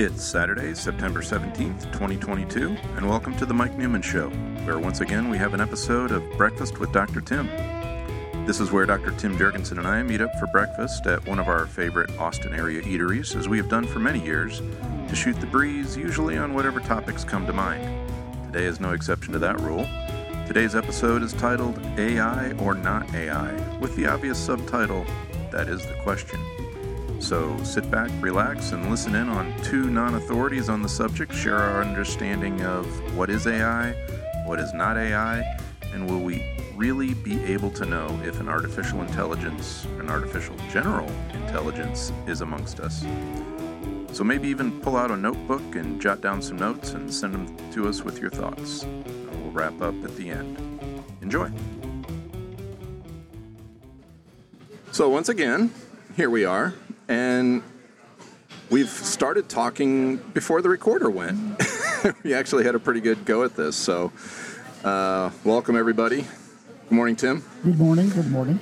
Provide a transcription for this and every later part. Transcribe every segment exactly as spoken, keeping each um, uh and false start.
It's Saturday, September seventeenth, twenty twenty-two, and welcome to The Mike Newman Show, where once again we have an episode of Breakfast with Doctor Tim. This is where Doctor Tim Jurgensen and I meet up for breakfast at one of our favorite Austin area eateries, as we have done for many years, to shoot the breeze, usually on whatever topics come to mind. Today is no exception to that rule. Today's episode is titled A I or Not A I, with the obvious subtitle, That is the Question. So sit back, relax, and listen in on two non-authorities on the subject share our understanding of what is A I, what is not A I, and will we really be able to know if an artificial intelligence, an artificial general intelligence, is amongst us. So maybe even pull out a notebook and jot down some notes and send them to us with your thoughts. And we'll wrap up at the end. Enjoy. So once again, here we are. And we've started talking before the recorder went. We actually had a pretty good go at this. So uh, welcome, everybody. Good morning, Tim. Good morning. Good morning.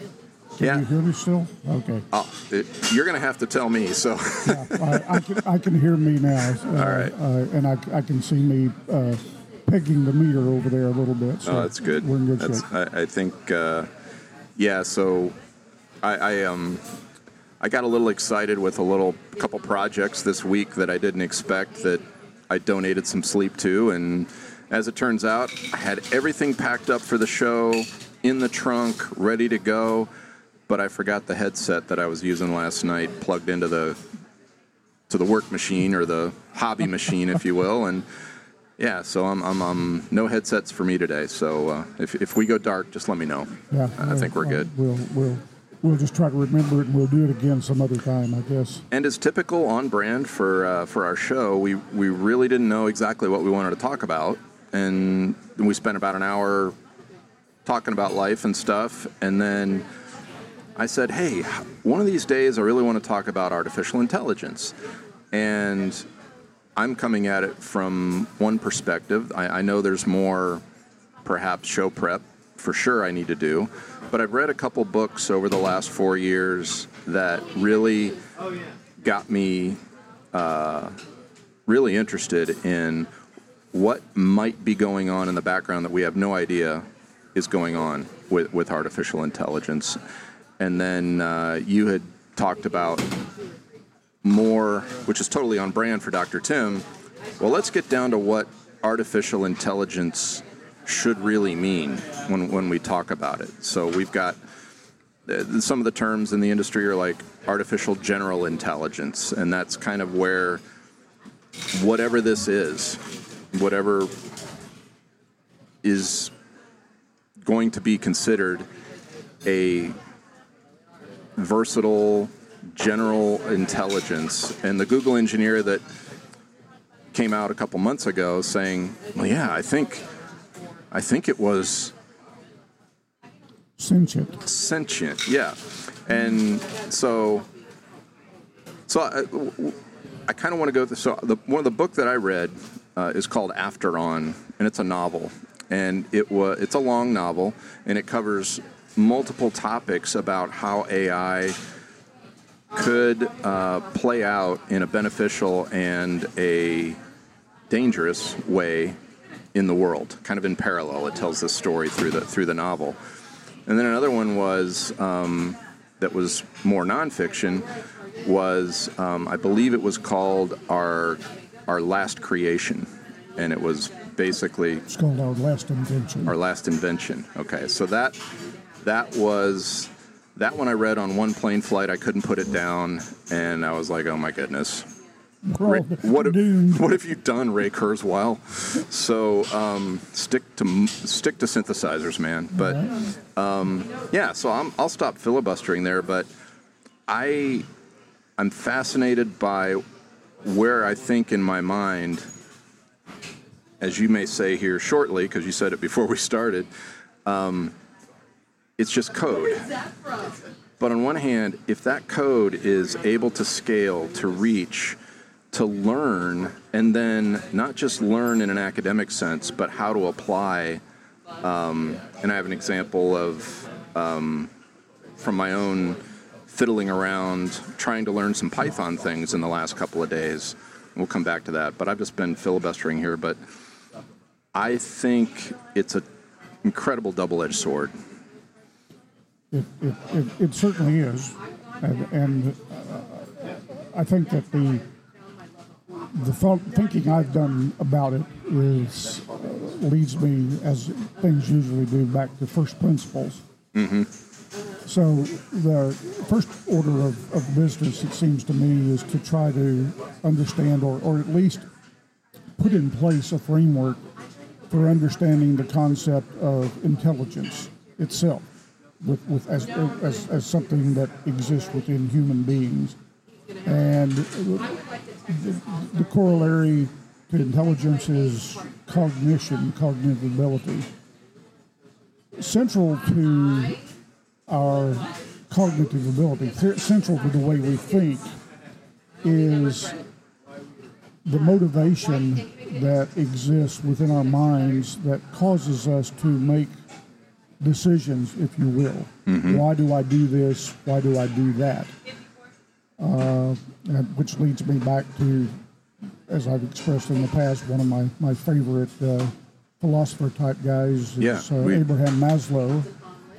Can yeah. you hear me still? Okay. Oh, it, you're going to have to tell me. So yeah, I, I, can, I can hear me now. Uh, All right. Uh, and I, I can see me uh, pegging the meter over there a little bit. So oh, that's good. We're in good that's, shape. I, I think, uh, yeah, so I, I um. I got a little excited with a little couple projects this week that I didn't expect that I donated some sleep to, and as it turns out, I had everything packed up for the show, in the trunk, ready to go, but I forgot the headset that I was using last night plugged into the to the work machine, or the hobby machine, if you will, and yeah, so I'm I'm, I'm no headsets for me today, so uh, if, if we go dark, just let me know. Yeah, I think we're good. We'll, we'll. We'll just try to remember it, and we'll do it again some other time, I guess. And as typical on brand for uh, for our show, we, we really didn't know exactly what we wanted to talk about, and we spent about an hour talking about life and stuff, and then I said, hey, one of these days I really want to talk about artificial intelligence, and I'm coming at it from one perspective. I, I know there's more, perhaps, show prep for sure I need to do, but I've read a couple books over the last four years that really got me uh, really interested in what might be going on in the background that we have no idea is going on with, with artificial intelligence. And then uh, you had talked about more, which is totally on brand for Doctor Tim. Well, let's get down to what artificial intelligence should really mean when when we talk about it. So we've got uh, some of the terms in the industry are like artificial general intelligence, and that's kind of where whatever this is, whatever is going to be considered a versatile general intelligence. And the Google engineer that came out a couple months ago saying, well, yeah, I think I think it was sentient. Sentient, yeah. And so, so I, I kind of want to go through. So the, one of the book that I read uh, is called After On, and it's a novel, and it was it's a long novel, and it covers multiple topics about how A I could uh, play out in a beneficial and a dangerous way in the world, kind of in parallel. It tells this story through the through the novel. And then another one was um, that was more nonfiction was um, I believe it was called Our Our Last Creation, and it was basically it's called Our Last Invention. Our Last Invention. Okay, so that that was that one I read on one plane flight. I couldn't put it down, and I was like, oh my goodness. Ray, what, have, what have you done, Ray Kurzweil? So um, stick to stick to synthesizers, man. But um, yeah, so I'm, I'll stop filibustering there. But I I'm fascinated by where I think in my mind, as you may say here shortly, because you said it before we started. Um, it's just code. Where is that from? But on one hand, if that code is able to scale to reach to learn, and then not just learn in an academic sense, but how to apply. Um, and I have an example of um, from my own fiddling around, trying to learn some Python things in the last couple of days, We'll come back to that. But I've just been filibustering here. But I think it's an incredible double-edged sword. It, it, it, it certainly is. And, and uh, I think that the the thought, thinking I've done about it is uh, leads me, as things usually do, back to first principles. Mm-hmm. So the first order of, of business, it seems to me, is to try to understand or, or at least put in place a framework for understanding the concept of intelligence itself with, with as, as, as something that exists within human beings. And the, the corollary to intelligence is cognition, cognitive ability. Central to our cognitive ability, th- central to the way we think, is the motivation that exists within our minds that causes us to make decisions, if you will. Mm-hmm. Why do I do this? Why do I do that? Uh, and which leads me back to, as I've expressed in the past, one of my, my favorite uh, philosopher-type guys is yeah, uh, we- Abraham Maslow,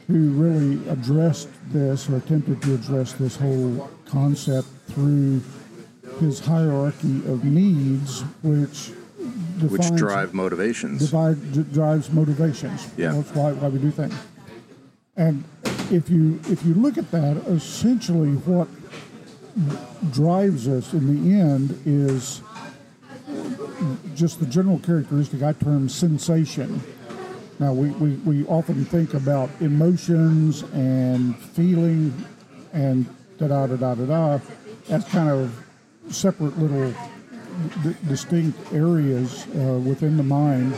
who really addressed this or attempted to address this whole concept through his hierarchy of needs, which defines, which drive motivations. Divide, d- drives motivations. Yeah. That's why, why we do things. And if you if you look at that, essentially what drives us in the end is just the general characteristic I term sensation. Now, we, we, we often think about emotions and feeling and da-da-da-da-da-da as kind of separate little d- distinct areas uh, within the mind.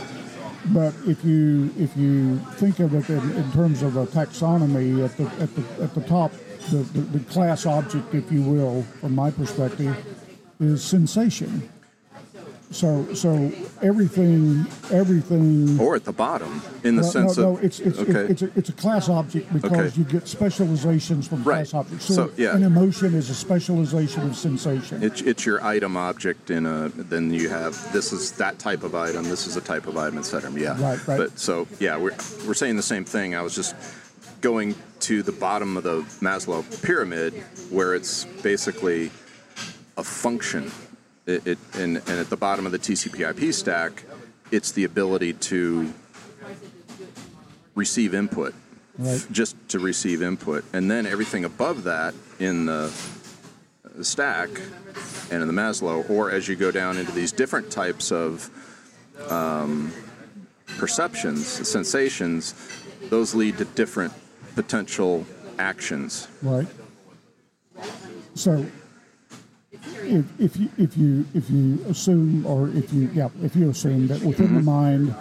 But if you if you think of it in, in terms of a taxonomy, at the at the, at the top, the, the, the class object, if you will, from my perspective, is sensation. So, so everything, everything. Or at the bottom, in the no, sense no, no, of. No, it's it's okay. it's, it's, a, it's a class object because okay. you get specializations from right. class objects. So, so yeah. an emotion is a specialization of sensation. It's it's your item object in a. Then you have this is that type of item. This is a type of item, et cetera. Yeah. Right. Right. But so yeah, we're we're saying the same thing. I was just going to the bottom of the Maslow pyramid, where it's basically a function. It, it and, and at the bottom of the T C P I P stack, it's the ability to receive input, right. just to receive input. And then everything above that in the stack and in the Maslow, or as you go down into these different types of um, perceptions, sensations, those lead to different potential actions. Right. So... If, if you if you if you assume or if you yeah if you assume that within mm-hmm. the mind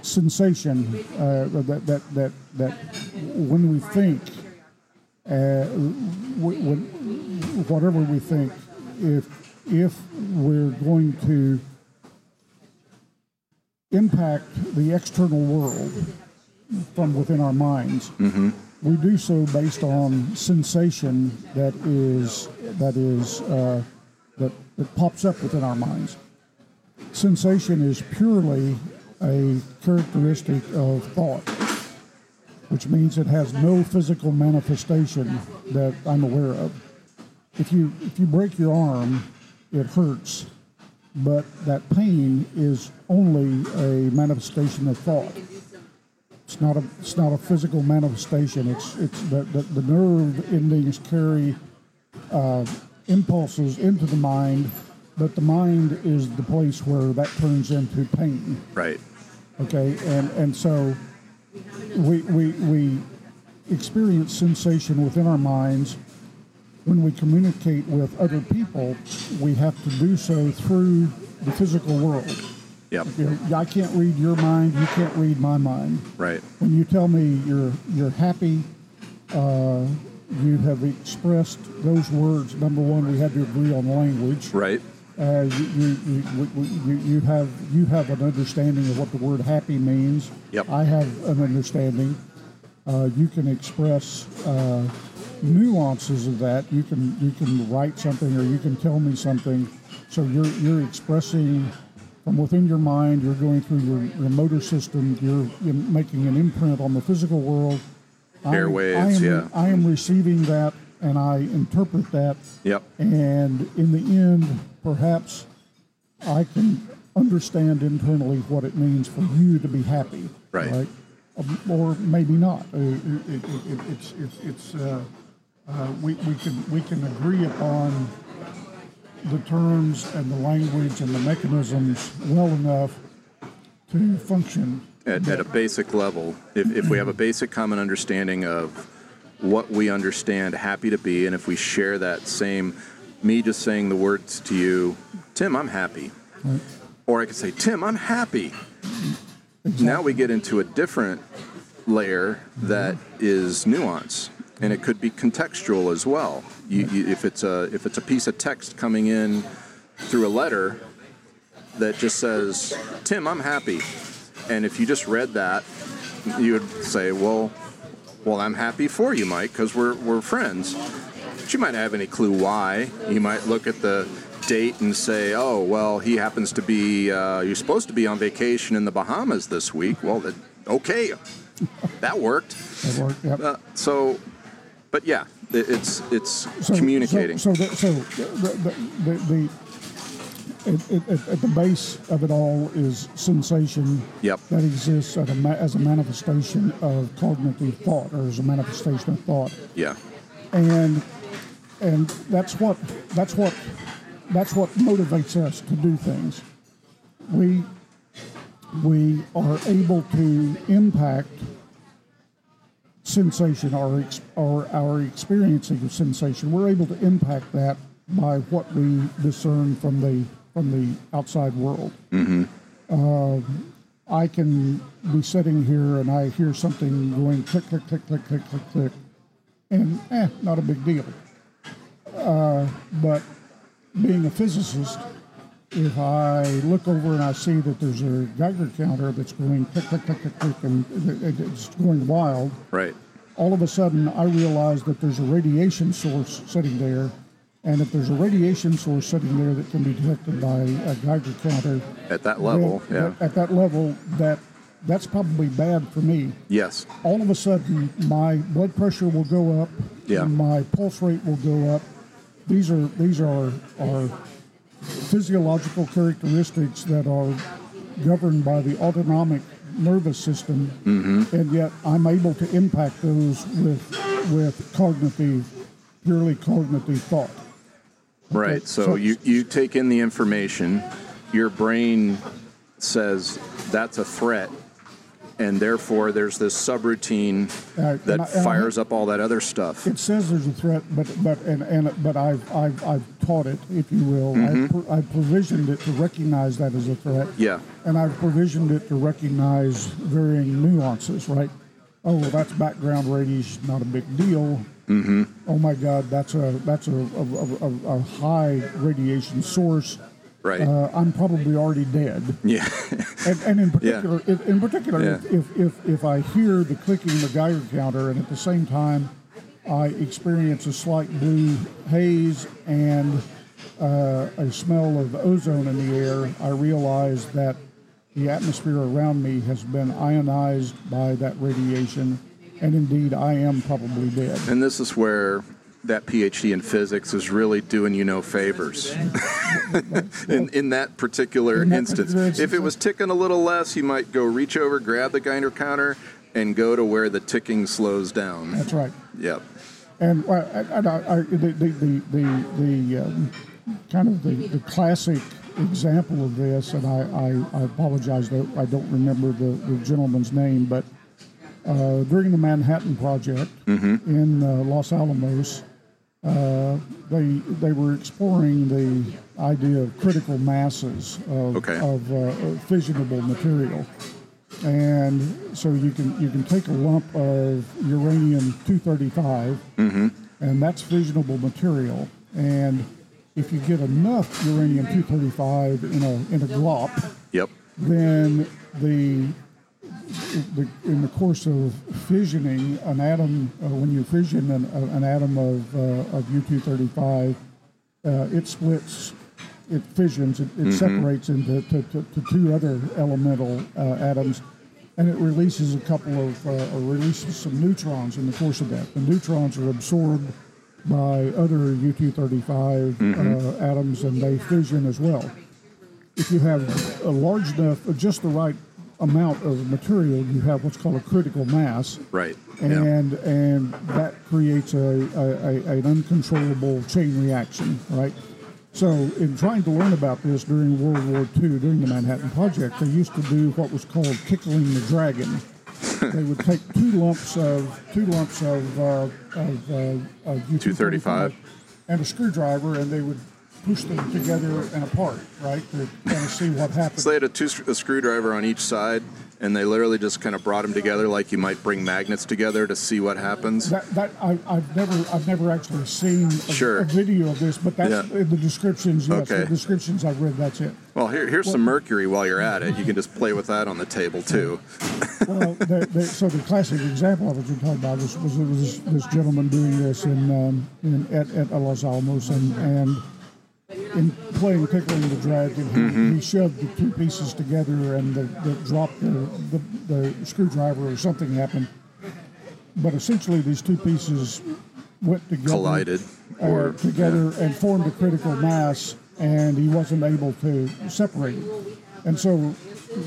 a sensation uh, that that that that when we think uh, when whatever we think if if we're going to impact the external world from within our minds. Mm-hmm. We do so based on sensation that is that is uh, that, that pops up within our minds. Sensation is purely a characteristic of thought, which means it has no physical manifestation that I'm aware of. If you if you break your arm, it hurts, but that pain is only a manifestation of thought. It's not a it's not a physical manifestation. It's it's the the, the nerve endings carry uh, impulses into the mind, but the mind is the place where that turns into pain. Right. Okay. And and so we we we experience sensation within our minds. When we communicate with other people, we have to do so through the physical world. Yep. I can't read your mind. You can't read my mind. Right. When you tell me you're you're happy, uh, you have expressed those words. Number one, we have to agree on language. Right. Uh, you, you, you, you, you have you have an understanding of what the word happy means. Yep. I have an understanding. Uh, you can express uh, nuances of that, you can you can write something or you can tell me something. So you're you're expressing from within your mind, you're going through your, your motor system, you're, you're making an imprint on the physical world. Airwaves, I am, yeah. I am receiving that and I interpret that. Yep. And in the end, perhaps I can understand internally what it means for you to be happy. Right. Right? Or maybe not. It, it, it, it's it's, it's uh, uh, we we can we can agree upon the terms and the language and the mechanisms well enough to function at, at a basic level. If if we have a basic common understanding of what we understand happy to be, and if we share that same, me just saying the words to you, Tim, I'm happy, right. Or I could say, Tim, I'm happy. Exactly. Now we get into a different layer that mm-hmm. is nuance, and it could be contextual as well. You, you, if it's a if it's a piece of text coming in through a letter that just says, "Tim, I'm happy," and if you just read that, you would say, "Well, well, I'm happy for you, Mike, because we're we're friends." But you might not have any clue why. You might look at the date and say, oh, well, he happens to be, uh, you're supposed to be on vacation in the Bahamas this week. Well, that, okay, that worked. That worked, yep. Uh, so, but yeah, it, it's it's so, communicating. So, so, the, so the, the, the, the, it, it, at the base of it all is sensation yep. that exists at a ma- as a manifestation of cognitive thought, or as a manifestation of thought. Yeah. And and that's what that's what... That's what motivates us to do things. We we are able to impact sensation, or, or our experiencing of sensation. We're able to impact that by what we discern from the from the outside world. Mm-hmm. Uh, I can be sitting here and I hear something going click, click, click, click, click, click, click, and eh, not a big deal. Uh, but being a physicist, if I look over and I see that there's a Geiger counter that's going click, click, click, click, click, and it's going wild, right? All of a sudden, I realize that there's a radiation source sitting there, and if there's a radiation source sitting there that can be detected by a Geiger counter at that level, well, yeah, at, at that level, that that's probably bad for me. Yes. All of a sudden, my blood pressure will go up. Yeah. And my pulse rate will go up. These are these are, are physiological characteristics that are governed by the autonomic nervous system, mm-hmm. and yet I'm able to impact those with with cognitive, purely cognitive thought. Okay? Right. So, so you, you take in the information, your brain says that's a threat, and therefore there's this subroutine right, that I, fires I, up all that other stuff. It says there's a threat, but but and, and but I've, I've I've taught it, if you will. Mm-hmm. I've, I've provisioned it to recognize that as a threat. Yeah. And I've provisioned it to recognize varying nuances, right? Oh, well, that's background radiation, not a big deal. Mm-hmm. Oh my God, that's a that's a a, a, a high radiation source. Right. Uh, I'm probably already dead. Yeah. and, and in particular, yeah. if, in particular, yeah. if, if if I hear the clicking the Geiger counter, and at the same time, I experience a slight blue haze and uh, a smell of ozone in the air, I realize that the atmosphere around me has been ionized by that radiation, and indeed, I am probably dead. And this is where that PhD in physics is really doing you no favors in, in that particular instance. If it was ticking a little less, you might go reach over, grab the Geiger counter, and go to where the ticking slows down. That's right. Yep. And I, I, I, the, the, the, the, the um, kind of the, the classic example of this, and I, I, I apologize that I don't remember the, the gentleman's name, but uh, during the Manhattan Project mm-hmm. in uh, Los Alamos, Uh, they they were exploring the idea of critical masses of, okay. of uh, fissionable material, and so you can you can take a lump of uranium two thirty-five, mm-hmm. and that's fissionable material. And if you get enough uranium two thirty-five in a in a glop, yep. then the the, in the course of fissioning an atom, uh, when you fission an, uh, an atom of, uh, of U two thirty-five, uh, it splits, it fissions, it, it mm-hmm. separates into to, to, to two other elemental uh, atoms, and it releases a couple of, uh, or releases some neutrons in the course of that. The neutrons are absorbed by other U two thirty-five mm-hmm. uh, atoms, and they fission as well. If you have a large enough, just the right amount of material, you have what's called a critical mass. Right. And yeah. and that creates a, a, a an uncontrollable chain reaction, right? So in trying to learn about this during World War Two, during the Manhattan Project, they used to do what was called tickling the dragon. They would take two lumps of two lumps of uh, of, uh, of U two thirty-five and a screwdriver, and they would push them together and apart, right, to kind of see what happened. So they had a, two, a screwdriver on each side, and they literally just kind of brought them together like you might bring magnets together to see what happens. That, that I, I've never I've never actually seen a, sure. a video of this, but that's yeah. in the descriptions, yes, okay. the descriptions I've read, that's it. Well, here, here's well, some mercury while you're at it. You can just play with that on the table, too. Well, they, they, so the classic example of what you're talking about was, was, was this gentleman doing this in, um, in at, at Los Alamos, and... and in playing Tickling the Dragon, he, mm-hmm. he shoved the two pieces together, and the, the dropped the, the, the screwdriver or something happened. But essentially, these two pieces went together, collided, uh, or together, yeah. and formed a critical mass, and he wasn't able to separate it. And so,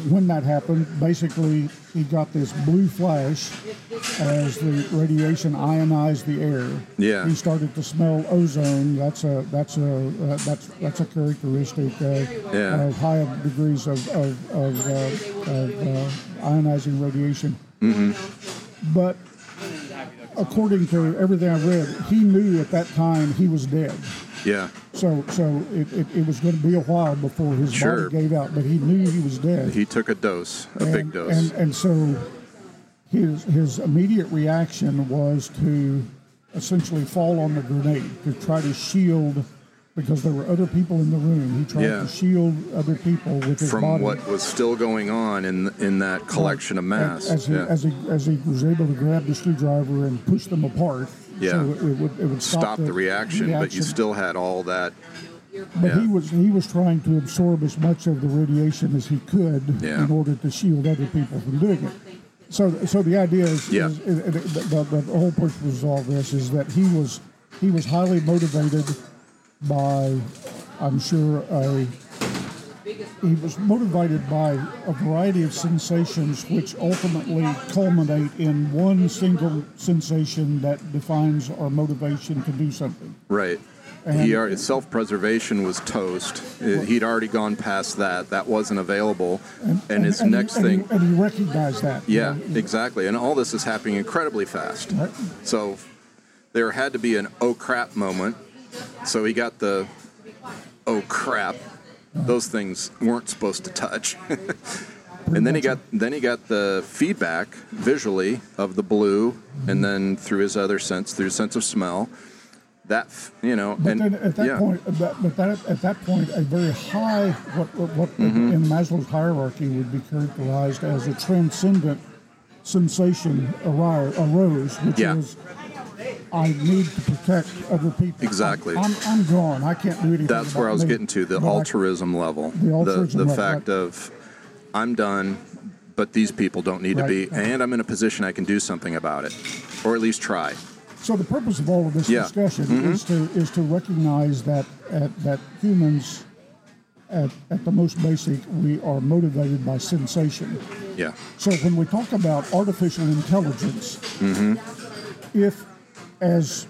when that happened, basically, he got this blue flash as the radiation ionized the air. Yeah. He started to smell ozone. That's a that's a uh, that's that's a characteristic uh, yeah. of high degrees of of, of, uh, of uh, ionizing radiation. Mm-hmm. But according to everything I read, he knew at that time he was dead. Yeah. So so it, it, it was going to be a while before his sure. body gave out, but he knew he was dead. He took a dose, a and, big dose. And, and so his his immediate reaction was to essentially fall on the grenade, to try to shield, because there were other people in the room. He tried yeah. to shield other people with his From body. From what was still going on in in that collection and, of mass. As he, yeah. as, he, as he was able to grab the screwdriver and push them apart. Yeah, so it, it would, it would stop, stop the, the reaction, reaction, but you still had all that. But yeah. he was he was trying to absorb as much of the radiation as he could yeah. in order to shield other people from doing it. So so the idea is, yeah. is, is, is the, the, the whole purpose of all this is that he was he was highly motivated by, I'm sure, a, he was motivated by a variety of sensations which ultimately culminate in one single sensation that defines our motivation to do something. Right. And he already, self-preservation was toast. Right. He'd already gone past that. That wasn't available. And, and, and his and, next and, thing... And he recognized that. Yeah, you know? Exactly. And all this is happening incredibly fast. Right. So there had to be an oh crap moment. So he got the oh crap. Those things weren't supposed to touch. And then he got then he got the feedback visually of the blue, mm-hmm. and then through his other sense, through his sense of smell, that, you know. But and, then at that yeah. point, that, but that, at that point, a very high, what, what mm-hmm. in Maslow's hierarchy would be characterized as a transcendent sensation arose, which yeah. is... I need to protect other people. Exactly. I'm, I'm gone. I can't do anything. That's where I was me. getting to, the but altruism I, level. The altruism The, the level, fact right. of, I'm done, but these people don't need right. to be, and I'm in a position I can do something about it, or at least try. So the purpose of all of this yeah. discussion mm-hmm. is to is to recognize that at, that humans, at, at the most basic, we are motivated by sensation. Yeah. So when we talk about artificial intelligence, mm-hmm. if... As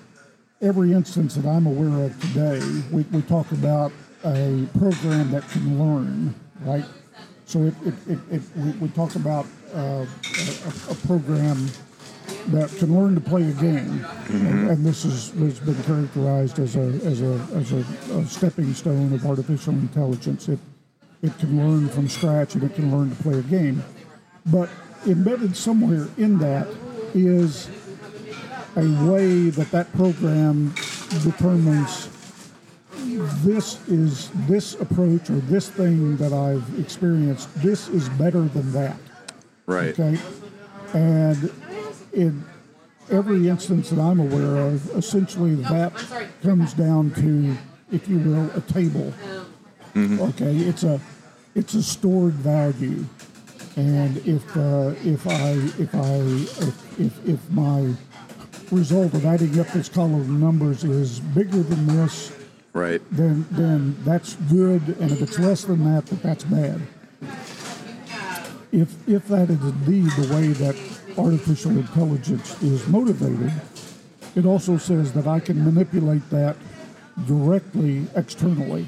every instance that I'm aware of today, we, we talk about a program that can learn, right? So it, it, it, it, we, we talk about uh, a, a program that can learn to play a game, mm-hmm. and, and this is has been characterized as a as a as a, a stepping stone of artificial intelligence. It it can learn from scratch, and it can learn to play a game. But embedded somewhere in that is a way that that program determines this is this approach or this thing that I've experienced, this is better than that. Right. Okay? And in every instance that I'm aware of, essentially that comes down to, if you will, a table. Mm-hmm. Okay, it's a it's a stored value, and if uh, if I if I if, if if my result of adding up this column of numbers is bigger than this, right? Then then that's good, and if it's less than that, then that's bad. If if that is indeed the way that artificial intelligence is motivated, it also says that I can manipulate that directly externally.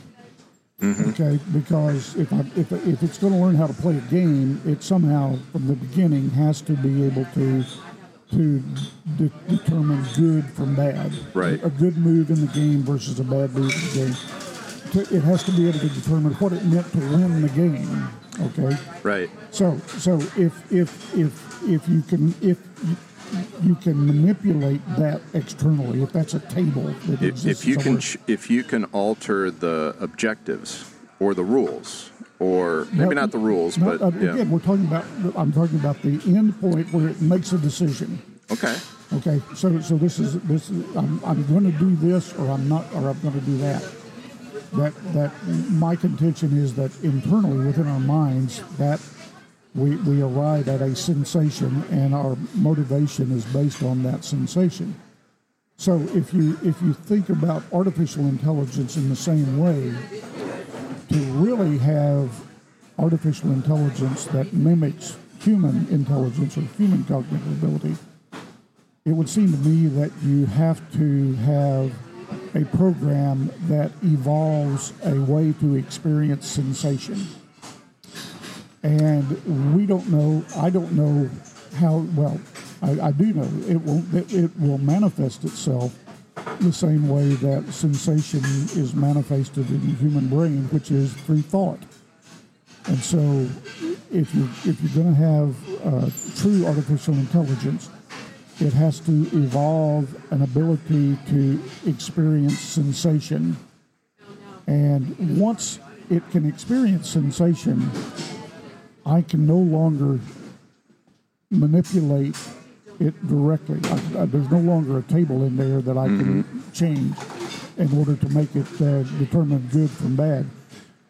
Mm-hmm. Okay, because if I, if if it's going to learn how to play a game, it somehow from the beginning has to be able to to de- determine good from bad. Right. A good move in the game versus a bad move in the game. It has to be able to determine what it meant to win the game. Okay. Right. So so if if if if you can if. You, You can manipulate that externally. If that's a table, that if, if you somewhere. can, if you can alter the objectives or the rules, or maybe now, not the rules, not, but uh, yeah. again, we're talking about. I'm talking about the end point where it makes a decision. Okay. Okay. So, so this is this. Is, I'm, I'm going to do this, or I'm not, or I'm going to do that. That that my contention is that internally within our minds that. We, we arrive at a sensation, and our motivation is based on that sensation. So if you if you think about artificial intelligence in the same way, to really have artificial intelligence that mimics human intelligence or human cognitive ability, it would seem to me that you have to have a program that evolves a way to experience sensation. And we don't know, I don't know how, well, I, I do know it will, it, it will manifest itself the same way that sensation is manifested in the human brain, which is through thought. And so if, you, if you're going to have uh, true artificial intelligence, it has to evolve an ability to experience sensation. And once it can experience sensation, I can no longer manipulate it directly. I, I, there's no longer a table in there that I can mm-hmm. change in order to make it uh, determine good from bad.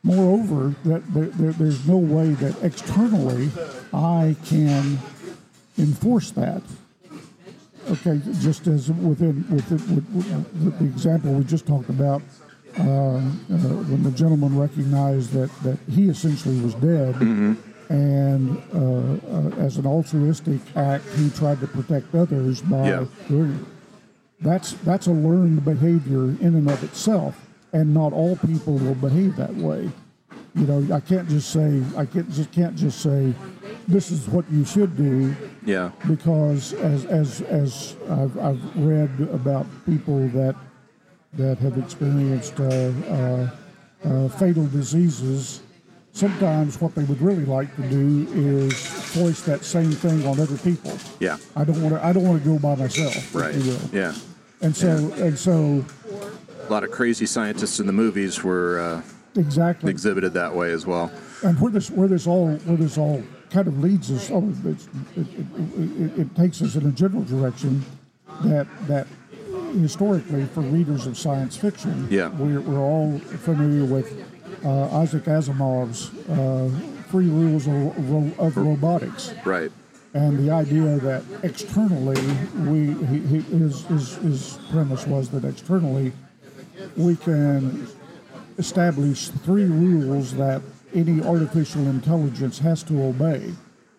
Moreover, that there, there, there's no way that externally I can enforce that. Okay, just as within, within with, with, with the example we just talked about, uh, uh, when the gentleman recognized that, that he essentially was dead, mm-hmm. and uh, uh, as an altruistic act, he tried to protect others by yeah. doing it. That's, that's a learned behavior in and of itself, and not all people will behave that way. You know, I can't just say, I can't just, can't just say, this is what you should do, yeah. because as as as I've, I've read about people that that have experienced uh, uh, uh, fatal diseases, sometimes what they would really like to do is voice that same thing on other people. Yeah. I don't want to. I don't want to go by myself. Right. If you will. Yeah. And so yeah. and so. A lot of crazy scientists in the movies were uh, exactly exhibited that way as well. And where this where this all where this all kind of leads us, oh, it, it, it, it takes us in a general direction that that historically for readers of science fiction, yeah. we're we're all familiar with. Uh, Isaac Asimov's uh, Three Rules of, ro- of Robotics, right? And the idea that externally, we he, he, his, his his premise was that externally, we can establish three rules that any artificial intelligence has to obey,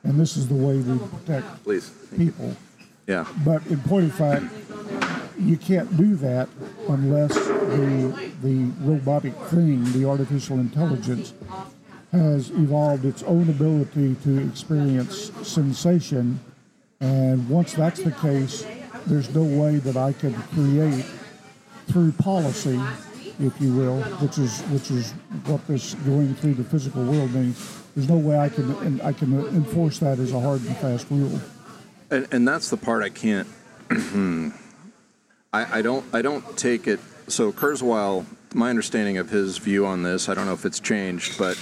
and this is the way we protect Please. people. Yeah. But in point of fact, you can't do that unless the the robotic thing, the artificial intelligence, has evolved its own ability to experience sensation. And once that's the case, there's no way that I can create through policy, if you will, which is which is what this going through the physical world means. There's no way I can I can enforce that as a hard and fast rule. And and that's the part I can't. I, I don't. I don't take it. So Kurzweil, my understanding of his view on this, I don't know if it's changed, but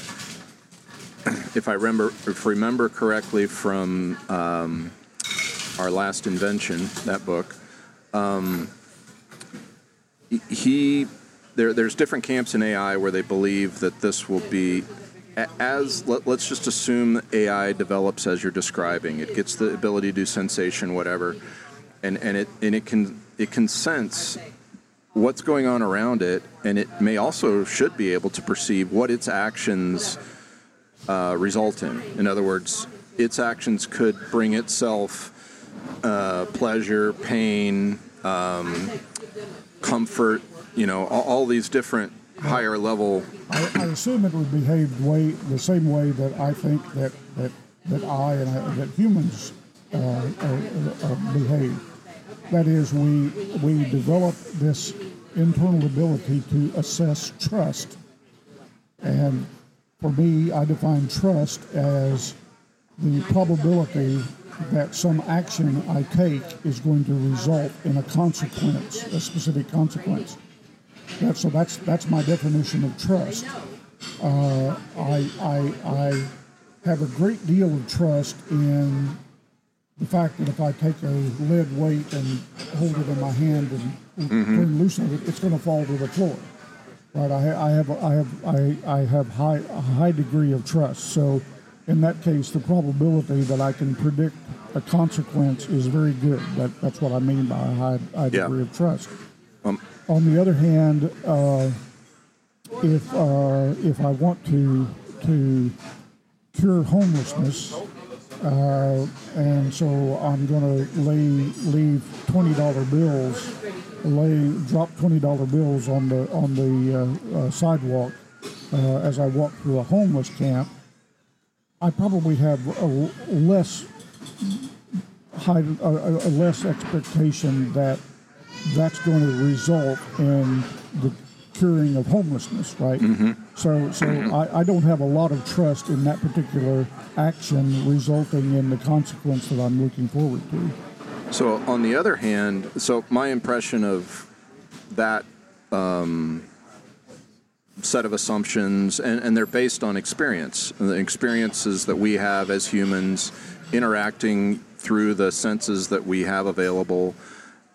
if I remember, if remember correctly from um, Our Last Invention, that book, um, he there. There's different camps in A I where they believe that this will be. As let, let's just assume A I develops as you're describing. It gets the ability to do sensation, whatever, and and it and it can it can sense what's going on around it, and it may also should be able to perceive what its actions uh, result in. In other words, its actions could bring itself uh, pleasure, pain, um, comfort. You know, all, all these different. Higher level. I, I assume it would behave the way, the same way that I think that that, that I and I, that humans uh, uh, uh, behave. That is, we we develop this internal ability to assess trust, and for me, I define trust as the probability that some action I take is going to result in a consequence, a specific consequence. That, so that's that's my definition of trust. Uh, I, I I have a great deal of trust in the fact that if I take a lead weight and hold it in my hand and mm-hmm. turn loose of it, it's going to fall to the floor. Right? I, I have I have I, I have high a high degree of trust. So in that case, the probability that I can predict a consequence is very good. That that's what I mean by a high, high degree yeah. of trust. Um. On the other hand, uh, if uh, if I want to to cure homelessness, uh, and so I'm going to lay leave twenty dollar bills, lay drop twenty dollar bills on the on the uh, uh, sidewalk uh, as I walk through a homeless camp, I probably have a less high, a, a less expectation that. That's going to result in the curing of homelessness, right? Mm-hmm. So so I, I don't have a lot of trust in that particular action resulting in the consequence that I'm looking forward to. So on the other hand, so my impression of that um, set of assumptions, and, and they're based on experience, the experiences that we have as humans interacting through the senses that we have available,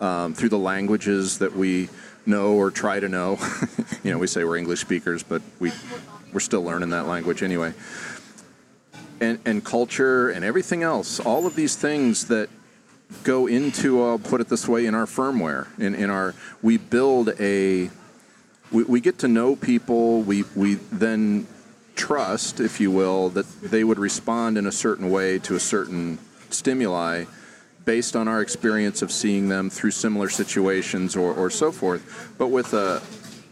Um, through the languages that we know or try to know. You know, we say we're English speakers, but we, we're still learning that language anyway. And, and culture and everything else, all of these things that go into, I'll put it this way, in our firmware. In, in our, we build a, we, we get to know people, we, we then trust, if you will, that they would respond in a certain way to a certain stimuli, based on our experience of seeing them through similar situations or, or so forth. But with a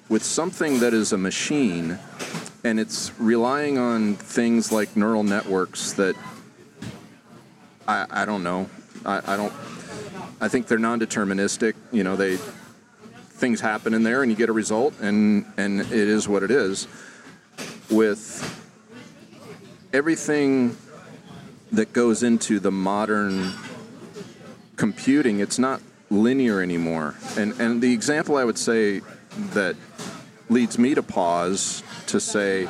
with something that is a machine, and it's relying on things like neural networks that I, I don't know. I, I don't I think they're non-deterministic. You know, they things happen in there and you get a result and, and it is what it is. With everything that goes into the modern computing, it's not linear anymore. And and the example I would say that leads me to pause to say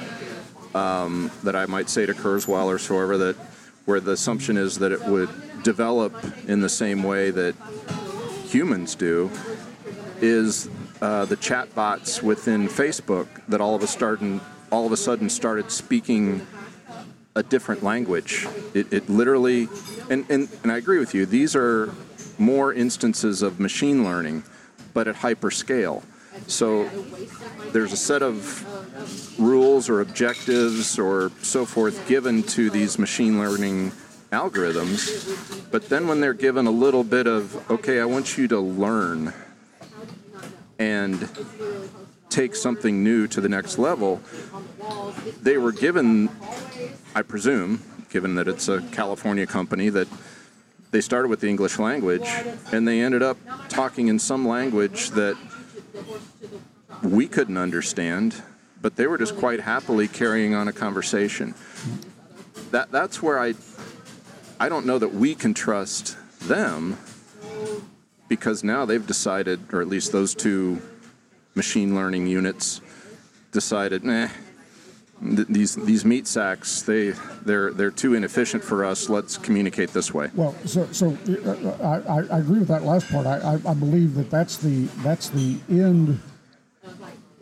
um, that I might say to Kurzweil or so ever that where the assumption is that it would develop in the same way that humans do is uh, the chat bots within Facebook that all of a sudden all of a sudden started speaking a different language. It, it literally, and, and, and I agree with you, these are more instances of machine learning, but at hyperscale. So there's a set of rules or objectives or so forth given to these machine learning algorithms, but then when they're given a little bit of, okay, I want you to learn and take something new to the next level, they were given, I presume, given that it's a California company, that they started with the English language and they ended up talking in some language that we couldn't understand, but they were just quite happily carrying on a conversation. That that's where I I don't know that we can trust them, because now they've decided, or at least those two machine learning units decided, nah, th these these meat sacks, they they're they're too inefficient for us. Let's communicate this way. Well, so so uh, I I agree with that last part. I, I I believe that that's the that's the end.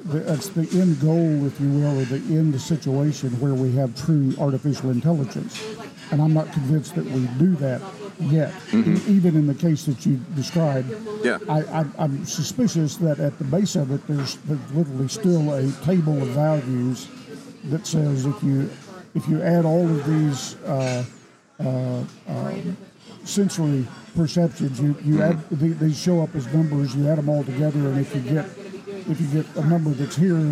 That's the end goal, if you will, or the end situation where we have true artificial intelligence. And I'm not convinced that we do that yet. Mm-hmm. Even in the case that you described, yeah. I, I, I'm suspicious that at the base of it, there's, there's literally still a table of values that says if you if you add all of these uh, uh, um, sensory perceptions, you you mm-hmm. add they, they show up as numbers. You add them all together, and if you get If you get a number that's here,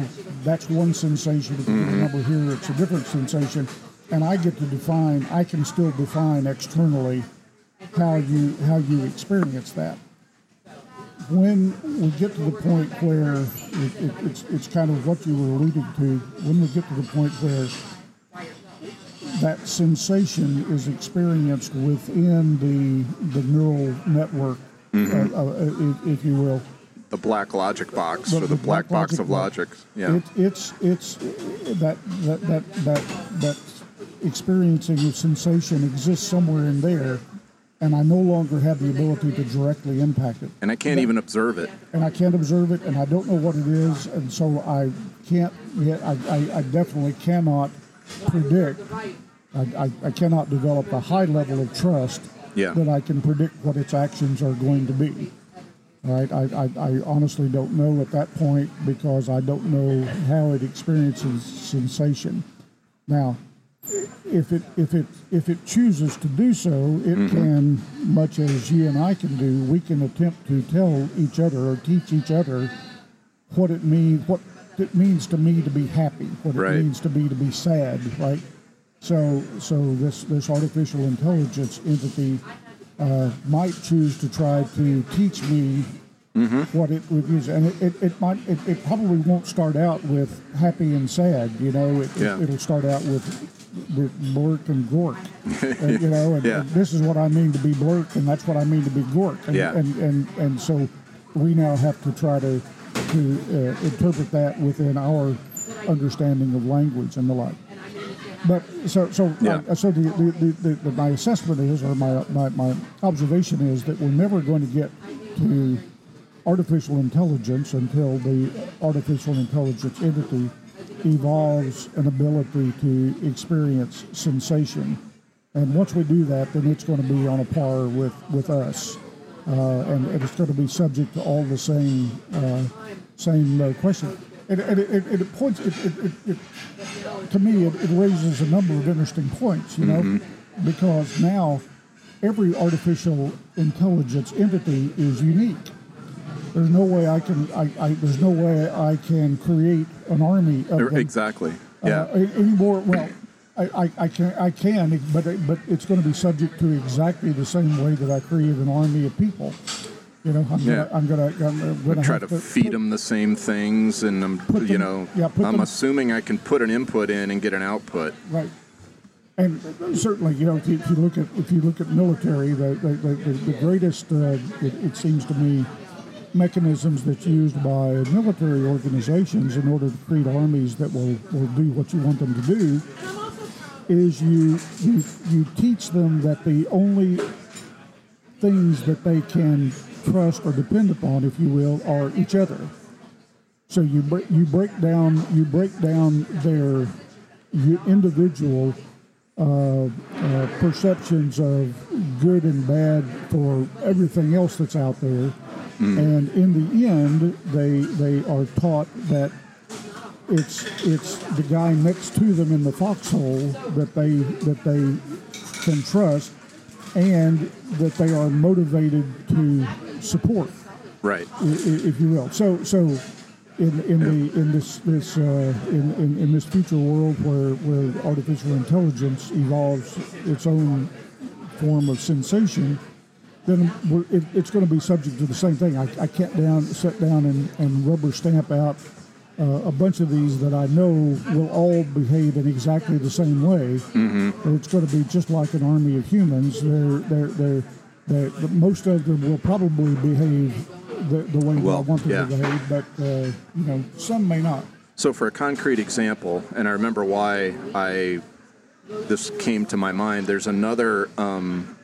that's one sensation. If you get a number here, it's a different sensation. And I get to define, I can still define externally how you how you experience that. When we get to the point where, it, it, it's, it's kind of what you were alluding to, when we get to the point where that sensation is experienced within the, the neural network, mm-hmm. uh, uh, if, if you will, the black logic box, the, or the, the black, black box logic of logic. Yeah, it, it's it's that that that that that experiencing of sensation exists somewhere in there, and I no longer have the ability to directly impact it. And I can't that, even observe it. And I can't observe it, and I don't know what it is, and so I can't. Yet I, I, I definitely cannot predict. I, I I cannot develop a high level of trust yeah. that I can predict what its actions are going to be. Right, I, I, I honestly don't know at that point because I don't know how it experiences sensation. Now, if it if it if it chooses to do so, it mm-hmm. can, much as you and I can do, we can attempt to tell each other or teach each other what it means what it means to me to be happy, what right. it means to me to be sad. Right. So so this this artificial intelligence entity. Uh, might choose to try to teach me mm-hmm. what it would use, and it, it, it might it, it probably won't start out with happy and sad, you know. It, yeah. it, it'll start out with, with blurk and gork, and, you know. And, yeah. and this is what I mean to be blurk, and that's what I mean to be gork, and yeah. and, and, and and so we now have to try to to uh, interpret that within our understanding of language and the like. But so so yeah. my, so the, the, the, the my assessment is, or my, my my observation is, that we're never going to get to artificial intelligence until the artificial intelligence entity evolves an ability to experience sensation. And once we do that, then it's going to be on a par with with us, uh, and, and it's going to be subject to all the same uh, same uh, questions. And, and it, it, it points. It, it, it, it, to me, it, it raises a number of interesting points. You know, mm-hmm. because now every artificial intelligence entity is unique. There's no way I can. I, I there's no way I can create an army of them. Exactly. Yeah. Uh, anymore. Well, I, I, I can. I can. But but it's going to be subject to exactly the same way that I create an army of people. You know, I'm yeah. gonna, I'm gonna, I'm gonna, gonna try to, to feed put, them the same things, and I'm, them, you know, yeah, I'm them, assuming I can put an input in and get an output. Right, and certainly, you know, if you, if you look at if you look at military, the the, the, the greatest, uh, it, it seems to me, mechanisms that's used by military organizations in order to create armies that will, will do what you want them to do, is you you you teach them that the only things that they can trust or depend upon, if you will, are each other. So you break you break down you break down their individual uh, uh, perceptions of good and bad for everything else that's out there, mm. and in the end, they they are taught that it's it's the guy next to them in the foxhole that they that they can trust, and that they are motivated to support, right, if you will. So, so in in yeah. the in this this uh, in, in in this future world where where artificial intelligence evolves its own form of sensation, then we're, it, it's going to be subject to the same thing. I, I can't down sit down and, and rubber stamp out uh, a bunch of these that I know will all behave in exactly the same way. Mm-hmm. It's going to be just like an army of humans. They're they're they're The, the, most of them will probably behave the, the way well, we want them yeah. to behave, but uh, you know, some may not. So for a concrete example, and I remember why I this came to my mind, there's another um,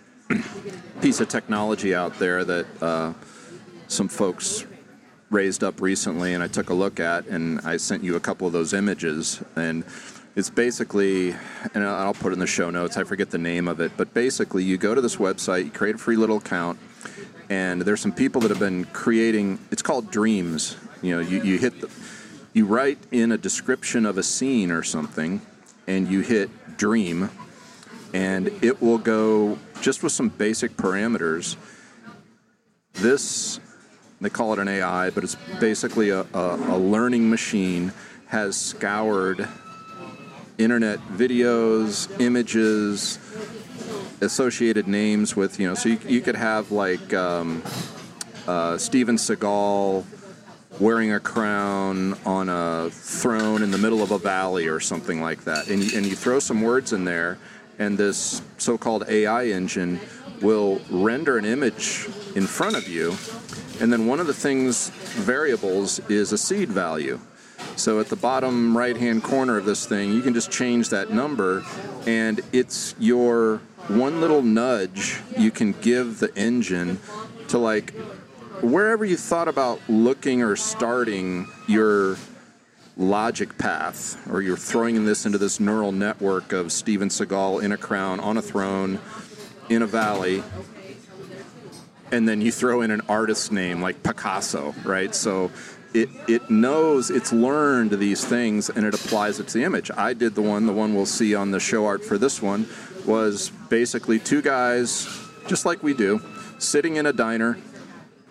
piece of technology out there that uh, some folks raised up recently and I took a look at, and I sent you a couple of those images. And it's basically, and I'll put it in the show notes, I forget the name of it, but basically you go to this website, you create a free little account, and there's some people that have been creating, it's called dreams. You know, you, you hit the, you write in a description of a scene or something, and you hit dream, and it will go, just with some basic parameters, this, they call it an A I, but it's basically a, a, a learning machine, has scoured internet videos, images, associated names with, you know, so you, you could have like um, uh, Steven Seagal wearing a crown on a throne in the middle of a valley or something like that. And you, and you throw some words in there, and this so-called A I engine will render an image in front of you. And then one of the things, variables, is a seed value. So at the bottom right-hand corner of this thing, you can just change that number, and it's your one little nudge you can give the engine to, like, wherever you thought about looking or starting your logic path, or you're throwing this into this neural network of Steven Seagal in a crown, on a throne, in a valley, and then you throw in an artist's name like Picasso, right? So it it knows, it's learned these things, and it applies it to the image. I did the one, the one we'll see on the show art for this one, was basically two guys, just like we do, sitting in a diner,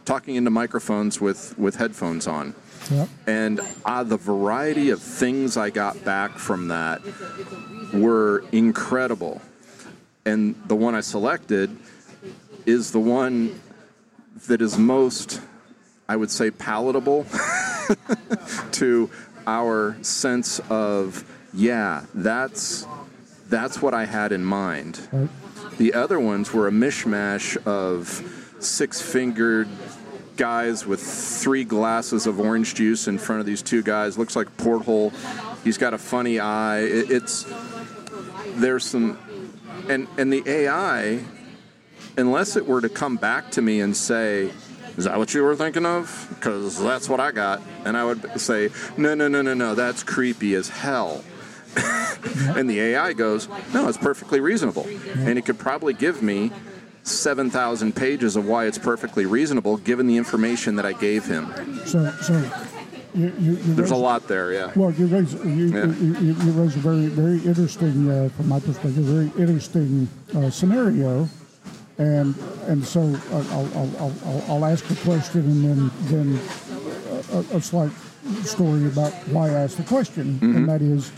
talking into microphones with, with headphones on. Yep. And uh, the variety of things I got back from that were incredible. And the one I selected is the one that is most, I would say, palatable to our sense of, yeah, that's that's what I had in mind. Right. The other ones were a mishmash of six-fingered guys with three glasses of orange juice in front of these two guys. Looks like a porthole. He's got a funny eye. It, it's there's some, and and the A I, unless it were to come back to me and say, is that what you were thinking of? Because that's what I got. And I would say, no, no, no, no, no, that's creepy as hell. And the A I goes, no, it's perfectly reasonable. And it could probably give me seven thousand pages of why it's perfectly reasonable, given the information that I gave him. So, so you, you, you there's raise, a lot there, yeah. Well, you raise, you, yeah. you, you, you raise a very, very interesting, uh, from my perspective, very interesting uh, scenario. And and so I'll I'll I'll, I'll ask the question and then then a, a slight story about why I asked the question, mm-hmm. and that is,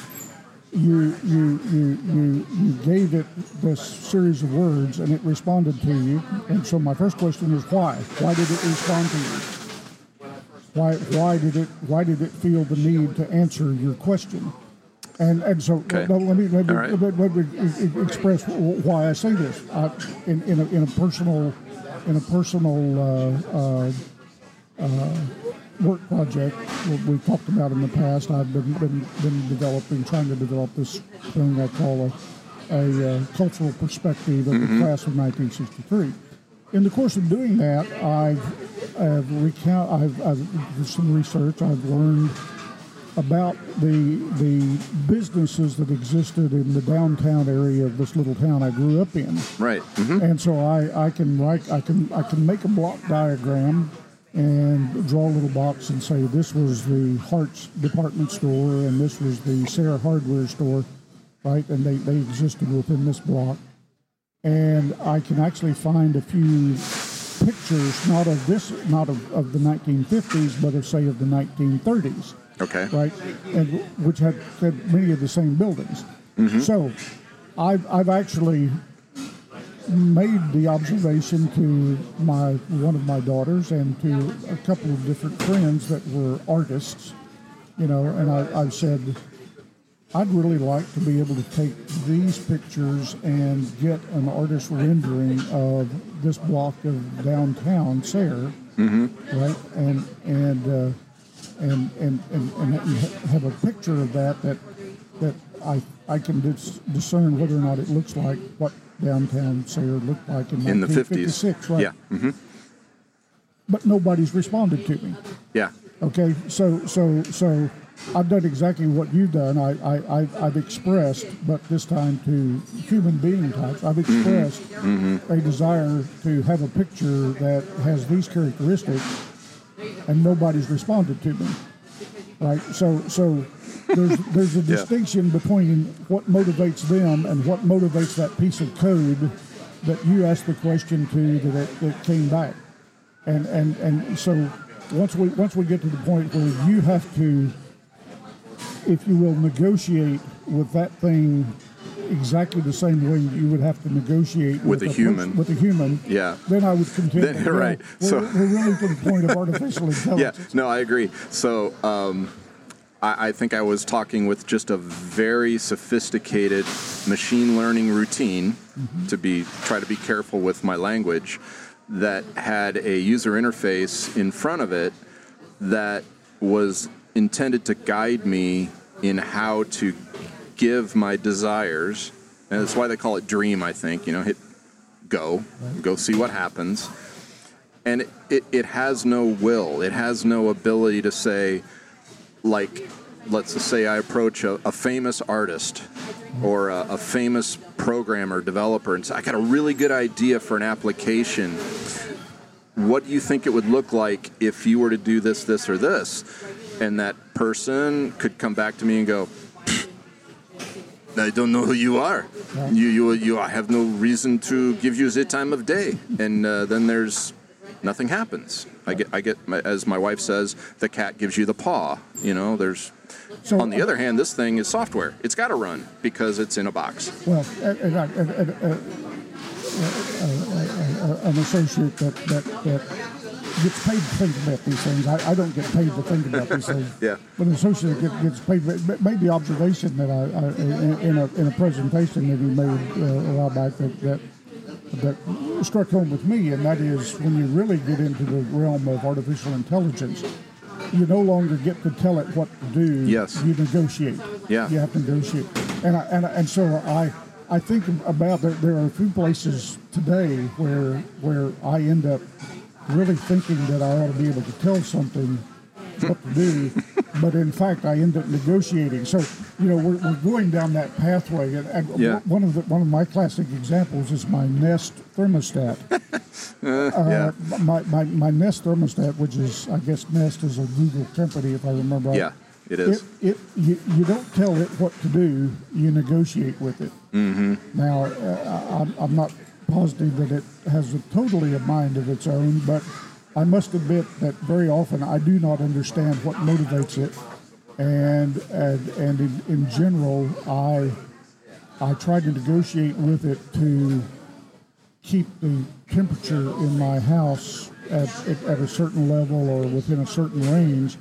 you you you you you gave it this series of words and it responded to you, and so my first question is why? Why did it respond to you? Why why did it why did it feel the need to answer your question? And and so okay. let, let me let me, right. let, let me express why I say this I, in in a, in a personal in a personal uh, uh, uh, work project we've talked about in the past. I've been, been been developing, trying to develop this thing I call a, a uh, cultural perspective of mm-hmm. the class of nineteen sixty-three. In the course of doing that, I've I've recount I've, I've done some research. I've learned about the the businesses that existed in the downtown area of this little town I grew up in. Right. Mm-hmm. And so I, I can like I can I can make a block diagram and draw a little box and say this was the Hart's department store and this was the Sarah hardware store, right? And they, they existed within this block. And I can actually find a few pictures not of this not of, of the nineteen fifties, but of say of the nineteen thirties. Okay. Right, and which had, had many of the same buildings. Mm-hmm. So, I've I've actually made the observation to my one of my daughters and to a couple of different friends that were artists, you know, and I, I've said, I'd really like to be able to take these pictures and get an artist rendering of this block of downtown Sayre, mm-hmm. right, and and. Uh, and and, and, and have a picture of that that that I I can dis discern whether or not it looks like what downtown Sayre looked like in, in the fifties, right? Yeah. Mm-hmm. But nobody's responded to me. Yeah. Okay. So so so I've done exactly what you've done. I, I, I, I've expressed, but this time to human being types, I've expressed mm-hmm. Mm-hmm. a desire to have a picture that has these characteristics, and nobody's responded to me. Right? So so there's, there's a distinction yeah. between what motivates them and what motivates that piece of code that you asked the question to that, it, that came back. And, and, and so once we, once we get to the point where you have to, if you will, negotiate with that thing exactly the same way you would have to negotiate with, with a human. Person, with a human, yeah. Then I would contend. Then, right. We're, so we're really to the point of artificial intelligence. Yeah. No, I agree. So um, I, I think I was talking with just a very sophisticated machine learning routine mm-hmm. to be try to be careful with my language that had a user interface in front of it that was intended to guide me in how to give my desires, and that's why they call it dream, I think, you know, hit go, go see what happens. And it, it, it has no will. It has no ability to say, like, let's just say I approach a, a famous artist or a, a famous programmer, developer, and say, I got a really good idea for an application. What do you think it would look like if you were to do this, this, or this? And that person could come back to me and go, I don't know who you are. You, you, you. I have no reason to give you the time of day. And uh, then there's nothing happens. I get, I get, as my wife says, the cat gives you the paw. You know, there's. So, on the uh, other hand, this thing is software. It's got to run because it's in a box. Well, and, and, and, and, uh, uh, uh, an associate that that. that gets paid to think about these things. I, I don't get paid to think about these things. Yeah. But an associate gets, gets paid. Made the observation that I, I in, in a in a presentation that he made uh, a while back that, that that struck home with me, and that is when you really get into the realm of artificial intelligence, you no longer get to tell it what to do. Yes. You negotiate. Yeah. You have to negotiate. And I, and and so I I think about that. There are a few places today where where I end up really thinking that I ought to be able to tell something what to do, but in fact I end up negotiating. So, you know, we're, we're going down that pathway. And, and yeah. one of the, one of my classic examples is my Nest thermostat. uh, uh, yeah. my, my, my Nest thermostat, which is, I guess Nest is a Google company, if I remember right. Yeah, it is. It, it, you, you don't tell it what to do, you negotiate with it. Mm-hmm. Now, uh, I'm, I'm not positive that it has a totally a mind of its own, but I must admit that very often I do not understand what motivates it, and and, and in, in general I I try to negotiate with it to keep the temperature in my house at, at, at a certain level or within a certain range.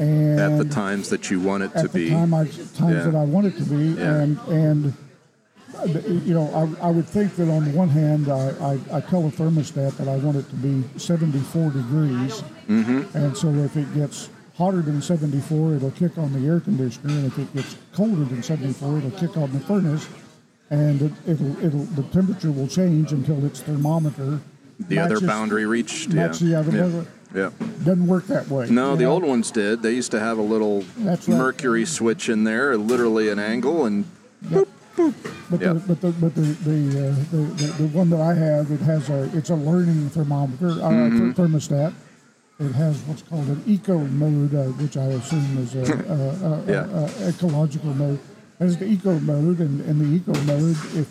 And at the times that you want it to be. At the time I, times yeah. that I want it to be, yeah. and and. You know, I, I would think that on the one hand, I, I, I tell a thermostat that I want it to be seventy-four degrees, mm-hmm. and so if it gets hotter than seventy-four, it'll kick on the air conditioner, and if it gets colder than seventy-four, it'll kick on the furnace, and it, it'll it'll the temperature will change until its thermometer the matches, other boundary reached. Yeah. The other yeah. Boundary. Yeah. Doesn't work that way. No, the know? Old ones did. They used to have a little That's mercury right. switch in there, literally an angle, and yep. boop. But, yep. the, but the but the the, uh, the the the one that I have, it has a it's a learning thermometer uh, mm-hmm. thermostat. It has what's called an eco mode, uh, which I assume is a, a, a, yeah. a, a ecological mode. There's the eco mode, and in the eco mode, if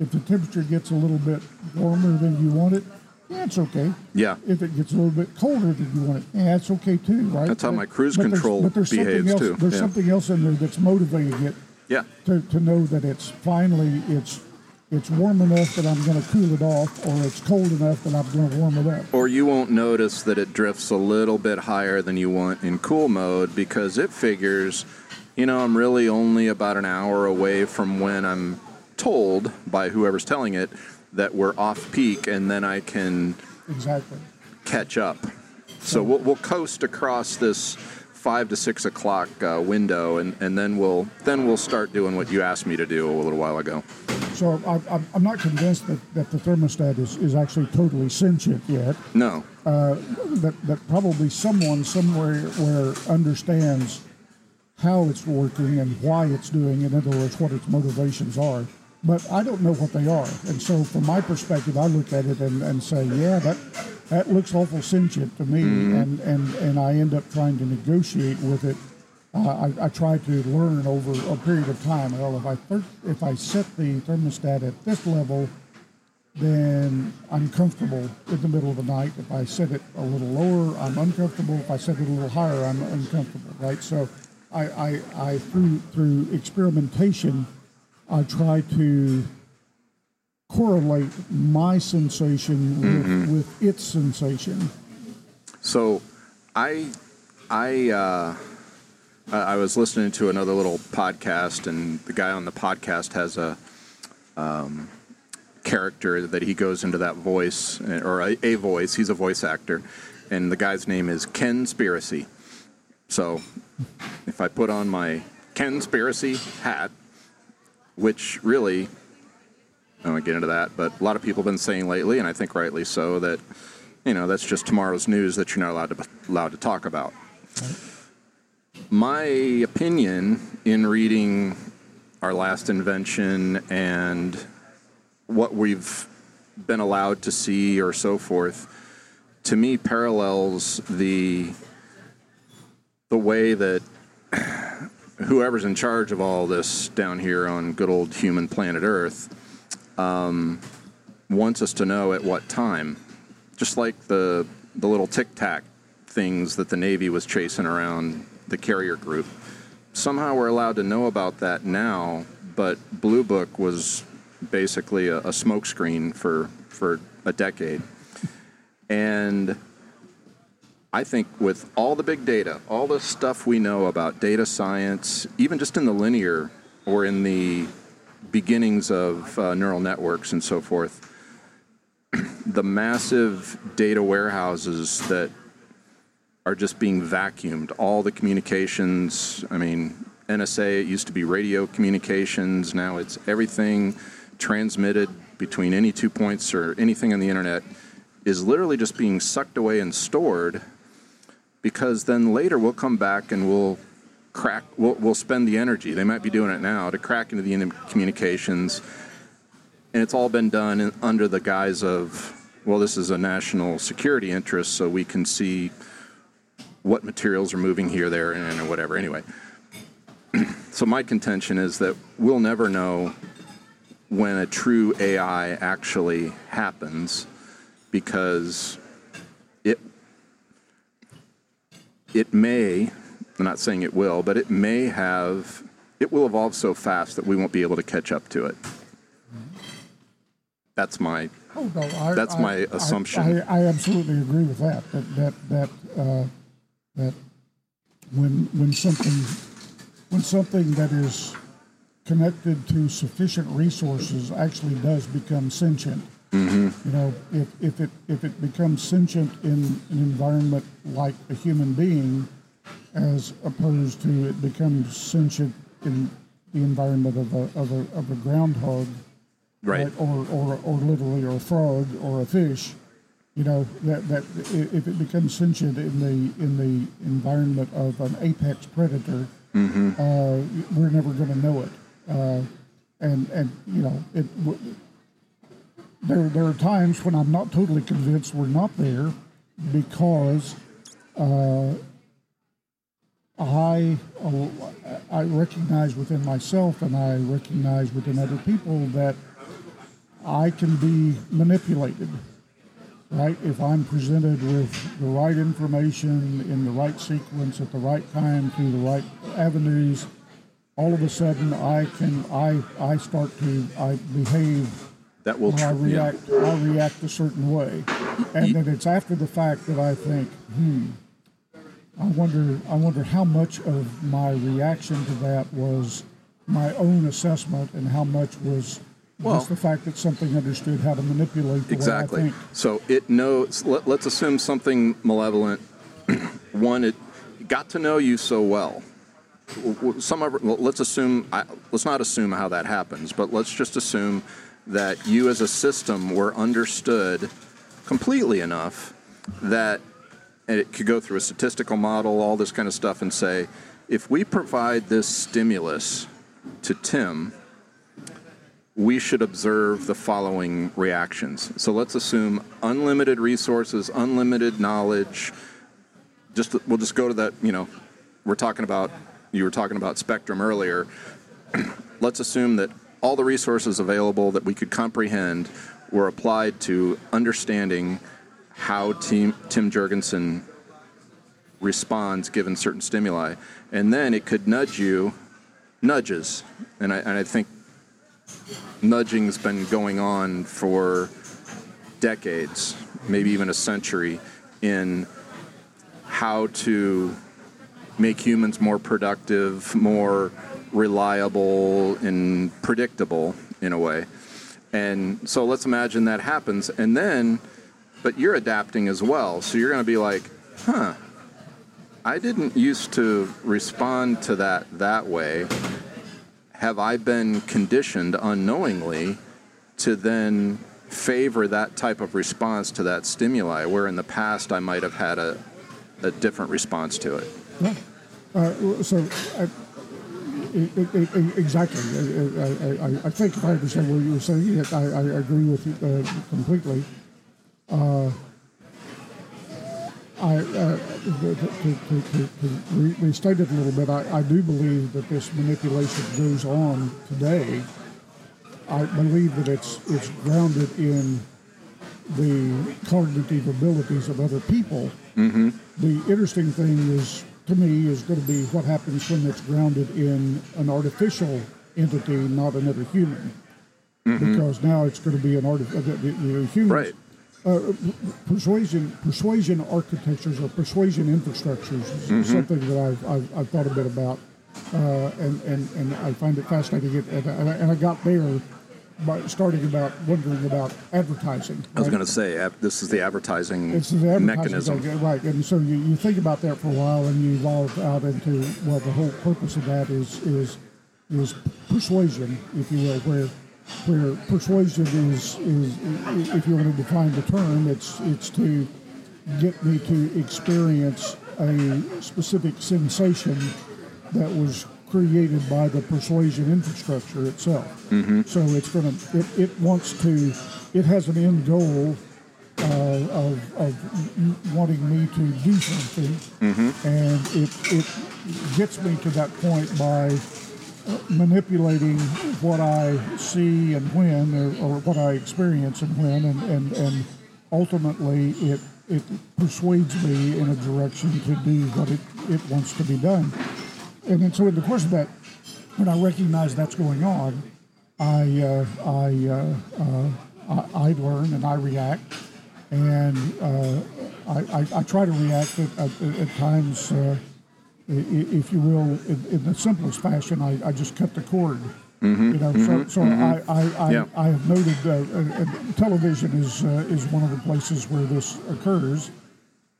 if the temperature gets a little bit warmer than you want it, yeah, it's okay. Yeah. If it gets a little bit colder than you want it, yeah, it's okay too, right? That's how but, my cruise but control there's, but there's behaves else, too. There's yeah. something else in there that's motivating it. Yeah. To, to know that it's finally it's it's warm enough that I'm going to cool it off, or it's cold enough that I'm going to warm it up. Or you won't notice that it drifts a little bit higher than you want in cool mode because it figures, you know, I'm really only about an hour away from when I'm told by whoever's telling it that we're off peak, and then I can exactly catch up. So we'll, we'll coast across this five to six o'clock uh, window, and, and then we'll then we'll start doing what you asked me to do a little while ago. So I, I'm not convinced that, that the thermostat is, is actually totally sentient yet. No. Uh, that that probably someone somewhere where understands how it's working and why it's doing it, in other words, what its motivations are. But I don't know what they are. And so from my perspective, I look at it and, and say, yeah, that that looks awful sentient to me. Mm-hmm. And, and, and I end up trying to negotiate with it. Uh, I, I try to learn over a period of time. Well, if I thir- if I set the thermostat at this level, then I'm comfortable in the middle of the night. If I set it a little lower, I'm uncomfortable. If I set it a little higher, I'm uncomfortable, right? So I, I, I through, through experimentation, I try to correlate my sensation with, mm-hmm. with its sensation. So, I, I, uh, I was listening to another little podcast, and the guy on the podcast has a um, character that he goes into that voice, or a, a voice. He's a voice actor, and the guy's name is Kenspiracy. So, if I put on my Kenspiracy hat, which really, I don't want to get into that, but a lot of people have been saying lately, and I think rightly so, that, you know, that's just tomorrow's news that you're not allowed to allowed to talk about. My opinion in reading Our Last Invention and what we've been allowed to see or so forth, to me parallels the the way that whoever's in charge of all this down here on good old human planet Earth um, wants us to know at what time. Just like the the little tic-tac things that the Navy was chasing around the carrier group. Somehow we're allowed to know about that now, but Blue Book was basically a, a smokescreen for, for a decade. And I think with all the big data, all the stuff we know about data science, even just in the linear or in the beginnings of uh, neural networks and so forth, the massive data warehouses that are just being vacuumed, all the communications, I mean, N S A, it used to be radio communications, now it's everything transmitted between any two points or anything on the internet is literally just being sucked away and stored. Because then later we'll come back and we'll crack, we'll, we'll spend the energy, they might be doing it now, to crack into the communications. And it's all been done in, under the guise of, well, this is a national security interest, so we can see what materials are moving here, there, and, and whatever. Anyway, so my contention is that we'll never know when a true A I actually happens, because it... It may, I'm not saying it will, but it may have, it will evolve so fast that we won't be able to catch up to it. That's my, oh, no, I, that's I, my I, assumption. I, I absolutely agree with that, that, that, that, uh, that when, when something, when something that is connected to sufficient resources actually does become sentient. Mm-hmm. You know, if, if it if it becomes sentient in an environment like a human being, as opposed to it becomes sentient in the environment of a of a, of a groundhog, right? right? Or, or or literally, or a frog, or a fish. You know, that that if it becomes sentient in the in the environment of an apex predator, mm-hmm. uh, we're never going to know it. Uh, and and you know it. W- There, there are times when I'm not totally convinced we're not there, because uh, I I recognize within myself and I recognize within other people that I can be manipulated, right? If I'm presented with the right information in the right sequence at the right time through the right avenues, all of a sudden I can I I start to I behave. That will tr- I react. Yeah. I react a certain way, and then it's after the fact that I think, hmm, I wonder. I wonder how much of my reaction to that was my own assessment, and how much was well, just the fact that something understood how to manipulate the way I think. Exactly. So it knows. Let, let's assume something malevolent one, it got to know you so well. Some of, let's assume, let's not assume how that happens, but let's just assume that you as a system were understood completely enough that it could go through a statistical model, all this kind of stuff, and say, if we provide this stimulus to Tim, we should observe the following reactions. So let's assume unlimited resources, unlimited knowledge. Just we'll just go to that, you know, we're talking about, you were talking about spectrum earlier. Let's assume that all the resources available that we could comprehend were applied to understanding how Tim, Tim Jurgensen responds given certain stimuli. And then it could nudge you, nudges, and I, and I think nudging's been going on for decades, maybe even a century, in how to make humans more productive, more reliable, and predictable in a way. And so let's imagine that happens, and then, but you're adapting as well, so you're going to be like, huh, I didn't used to respond to that that way. Have I been conditioned unknowingly to then favor that type of response to that stimuli, where in the past I might have had a, a different response to it? Yeah. Uh, so, I, it, it, it, exactly. I, I, I think if I understand what you were saying, I, I agree with you uh, completely. Uh, I, uh, to, to, to, to restate it a little bit, I, I do believe that this manipulation goes on today. I believe that it's it's grounded in the cognitive abilities of other people. Mm-hmm. The interesting thing is, to me, is going to be what happens when it's grounded in an artificial entity, not another human. Mm-hmm. Because now it's going to be an artificial human. Right. Uh, persuasion, persuasion architectures or persuasion infrastructures is mm-hmm. something that I've, I've, I've thought a bit about, uh, and, and, and I find it fascinating. And I, and I got there by starting about wondering about advertising. Right? I was going to say, this is the advertising, it's the advertising mechanism. Thing, right, and so you, you think about that for a while, and you evolve out into, well, the whole purpose of that is is, is persuasion, if you will, where... Where persuasion is, is, if you want to define the term, it's it's to get me to experience a specific sensation that was created by the persuasion infrastructure itself. Mm-hmm. So it's going to, it, it wants to, it has an end goal uh, of, of wanting me to do something, mm-hmm. and it, it gets me to that point by manipulating what I see and when, or, or what I experience and when, and, and, and ultimately it it persuades me in a direction to do what it, it wants to be done. And then so in the course of that, when I recognize that's going on, I uh, I, uh, uh, I I learn and I react, and uh, I, I, I try to react at, at, at times. Uh, if you will, in, in the simplest fashion, I, I just cut the cord. Mm-hmm, you know, mm-hmm, so, so mm-hmm. I I, I, yeah. I have noted uh, uh, television is uh, is one of the places where this occurs.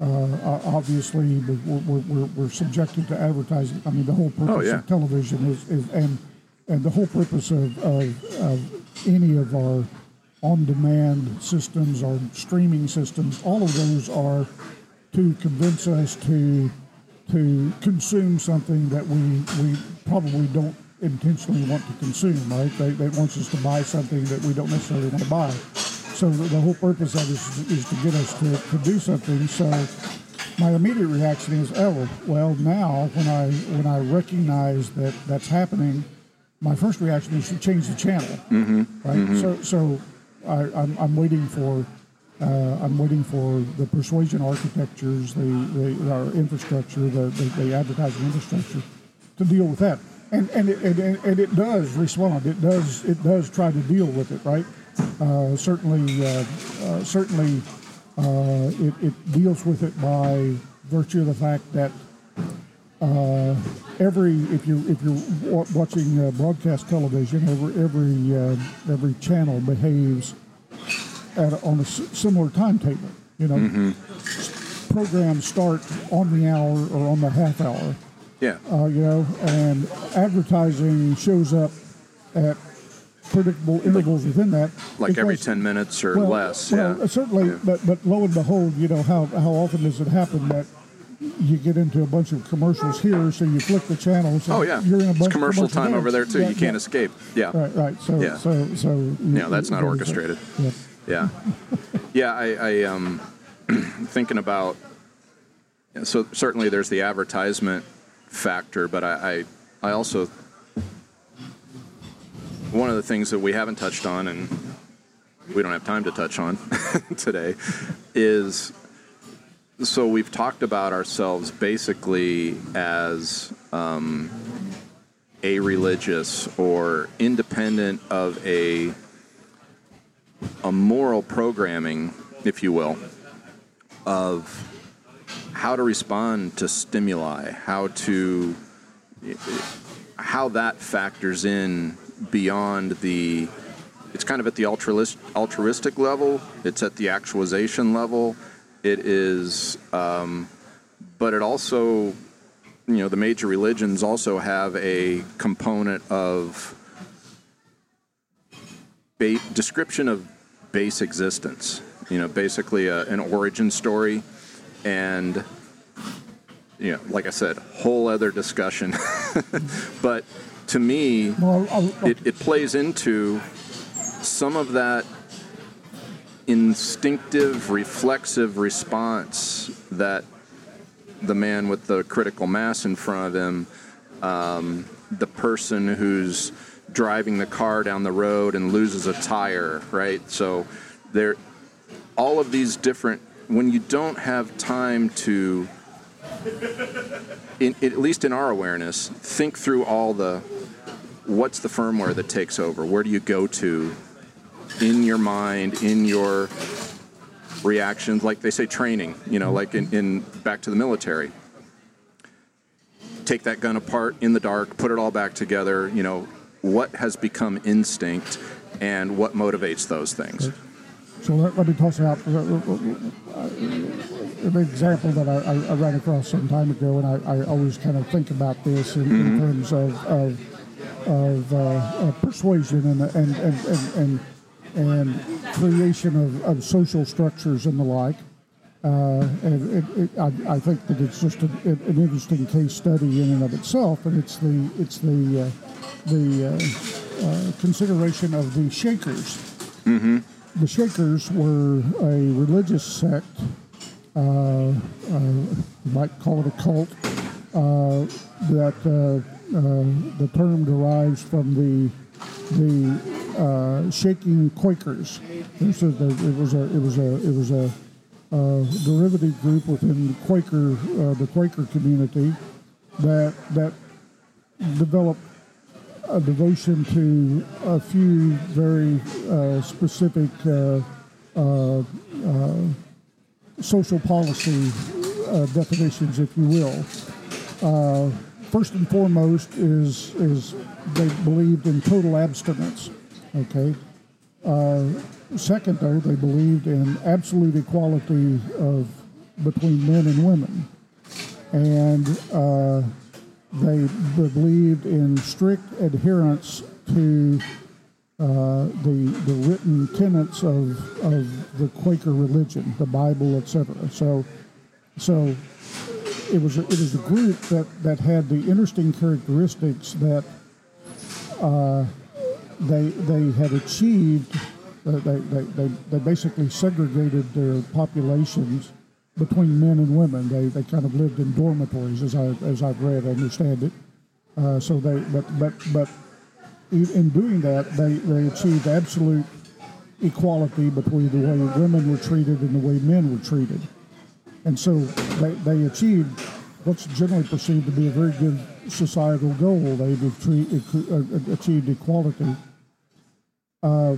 Uh, obviously, we're, we're, we're subjected to advertising. I mean, the whole purpose oh, yeah. of television is, is and and the whole purpose of, of, of any of our on-demand systems, our streaming systems, all of those are to convince us to. to consume something that we we probably don't intentionally want to consume, right? They, they want us to buy something that we don't necessarily want to buy. So the, the whole purpose of it is, is to get us to, to do something. So my immediate reaction is, oh, well, now when I when I recognize that that's happening, my first reaction is to change the channel, mm-hmm. right? Mm-hmm. So so I, I'm, I'm waiting for... Uh, I'm waiting for the persuasion architectures, the, the our infrastructure, the, the, the advertising infrastructure, to deal with that, and and it, and and it does respond. It does it does try to deal with it, right? Uh, certainly, uh, uh, certainly, uh, it, it deals with it by virtue of the fact that uh, every if you if you're watching uh, broadcast television, every every uh, every channel behaves. At, on a similar timetable, you know, mm-hmm. programs start on the hour or on the half hour. Yeah. Uh, you know, and advertising shows up at predictable intervals within that. Like because, every ten minutes or well, less. Well, yeah. certainly, yeah. But, but lo and behold, you know, how, how often does it happen that you get into a bunch of commercials here, so you flick the channels. So oh, yeah. You're in a bunch it's commercial of time of over there, too. Yeah, you can't yeah. escape. Yeah. Right, right. So, yeah. so, so you, yeah, that's not orchestrated. Yeah. Yeah. yeah, I, I um, thinking about, so certainly there's the advertisement factor, but I, I, I also, one of the things that we haven't touched on, and we don't have time to touch on today, is... So we've talked about ourselves basically as um, a-religious or independent of a a moral programming, if you will, of how to respond to stimuli, how to how that factors in beyond the. It's kind of at the altruist, altruistic level. It's at the actualization level. It is, um, but it also, you know, the major religions also have a component of ba- description of base existence, you know, basically a, an origin story. And, you know, like I said, whole other discussion. But to me, well, I'll, I'll, it, it plays into some of that instinctive, reflexive response that the man with the critical mass in front of him, um, the person who's driving the car down the road and loses a tire, right? So there, all of these different, when you don't have time to, in, at least in our awareness, think through all the, what's the firmware that takes over? Where do you go to? In your mind, in your reactions, like they say training, you know, like in, in back to the military. Take that gun apart in the dark, put it all back together, you know, what has become instinct and what motivates those things. So let, let me toss out an example that I, I ran across some time ago, and I, I always kind of think about this in, mm-hmm. in terms of, of, of uh, uh, persuasion and and and, and, and and creation of, of social structures and the like. Uh, and it, it, I, I think that it's just a, an interesting case study in and of itself, and it's the it's the uh, the uh, uh, consideration of the Shakers. Mm-hmm. The Shakers were a religious sect. Uh, uh, you might call it a cult. Uh, that uh, uh, the term derives from the the. Uh, shaking Quakers. It was a it was a it was a uh, derivative group within Quaker uh, the Quaker community that that developed a devotion to a few very uh, specific uh, uh, uh, social policy uh, definitions, if you will. Uh, first and foremost is is they believed in total abstinence. Okay. Uh, second, though, they believed in absolute equality of between men and women, and uh, they believed in strict adherence to uh, the the written tenets of of the Quaker religion, the Bible, et cetera. So, so it was a, it was a group that, that had the interesting characteristics that. Uh, They they had achieved, uh, they, they, they, they basically segregated their populations between men and women. They they kind of lived in dormitories, as I as I've read, I understand it. Uh, so they but but but in doing that, they, they achieved absolute equality between the way women were treated and the way men were treated, and so they they achieved what's generally perceived to be a very good societal goal. They've achieved equality. Uh,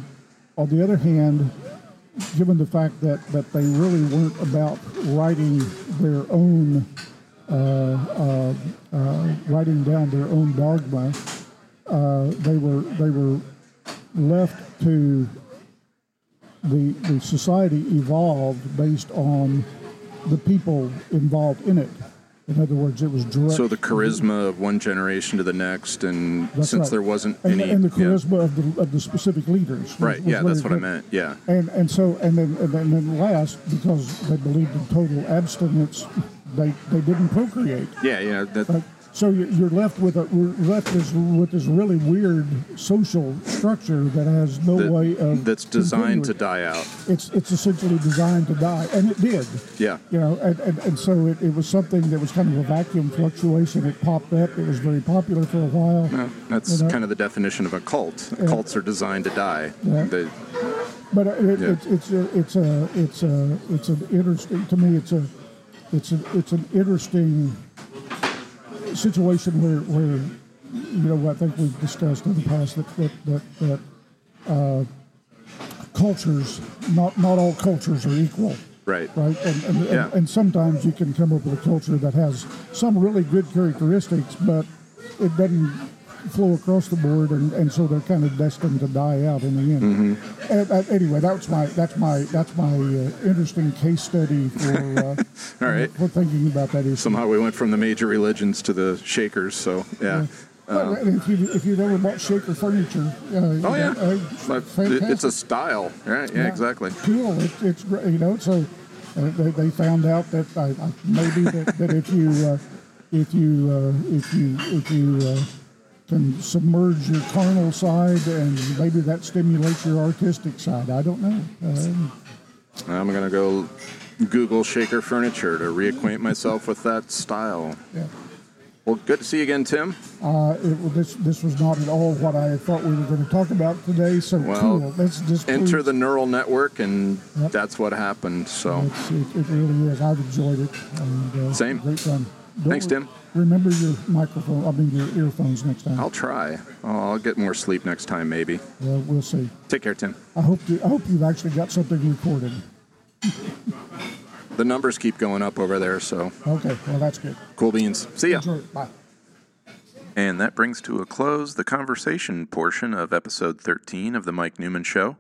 on the other hand, given the fact that, that they really weren't about writing their own, uh, uh, uh, writing down their own dogma, uh, they were they were left to the the society evolved based on the people involved in it. In other words, it was direct. So the charisma of one generation to the next, and that's since right. there wasn't and, any... And the charisma yeah. of, the, of the specific leaders. Was, right, was yeah, that's what good. I meant, yeah. And and so, and then, and then last, because they believed in total abstinence, they, they didn't procreate. Yeah, yeah. That, like, so you're left with a we're left this, with this really weird social structure that has no that, way of that's designed continuing. to die out. It's it's essentially designed to die, and it did. Yeah, you know, and, and, and so it, it was something that was kind of a vacuum fluctuation. It popped up. It was very popular for a while. Well, that's you know? kind of the definition of a cult. And, Cults are designed to die. Yeah. They, but it, yeah. it, it's it's a it's a it's an interesting to me. It's a it's a, it's an interesting. situation where, where, you know, I think we've discussed in the past that that that, that uh, cultures, not not all cultures are equal, right? Right, and and, yeah. and and sometimes you can come up with a culture that has some really good characteristics, but it doesn't flow across the board, and, and so they're kind of destined to die out in the end. Mm-hmm. And, uh, anyway, that's my that's my that's my uh, interesting case study for uh, All right. for thinking about that issue. Somehow we went from the major religions to the Shakers, so yeah. yeah. Uh, well, if you if you've ever bought Shaker furniture, uh, oh yeah, know, uh, it, it's a style, right? Yeah, yeah. exactly. Cool. It, it's you know so uh, they they found out that I, I, maybe that, that if you uh, if you uh, if you if you uh, can submerge your carnal side, and maybe that stimulates your artistic side. I don't know. Uh, I'm going to go Google Shaker furniture to reacquaint myself with that style. Yeah. Well, good to see you again, Tim. Uh, it, this this was not at all what I thought we were going to talk about today. So well, cool. Let's just enter the neural network, and yep. that's what happened. So it's, it, it really is. I've enjoyed it. And, uh, Same. Great fun. Don't Thanks, Tim. Remember your microphone. I mean, your earphones next time. I'll try. Oh, I'll get more sleep next time, maybe. Well, we'll see. Take care, Tim. I hope you, I hope you've actually got something recorded. The numbers keep going up over there, so. Okay, well, that's good. Cool beans. See ya. Enjoy. Bye. And that brings to a close the conversation portion of episode thirteen of The Mike Newman Show.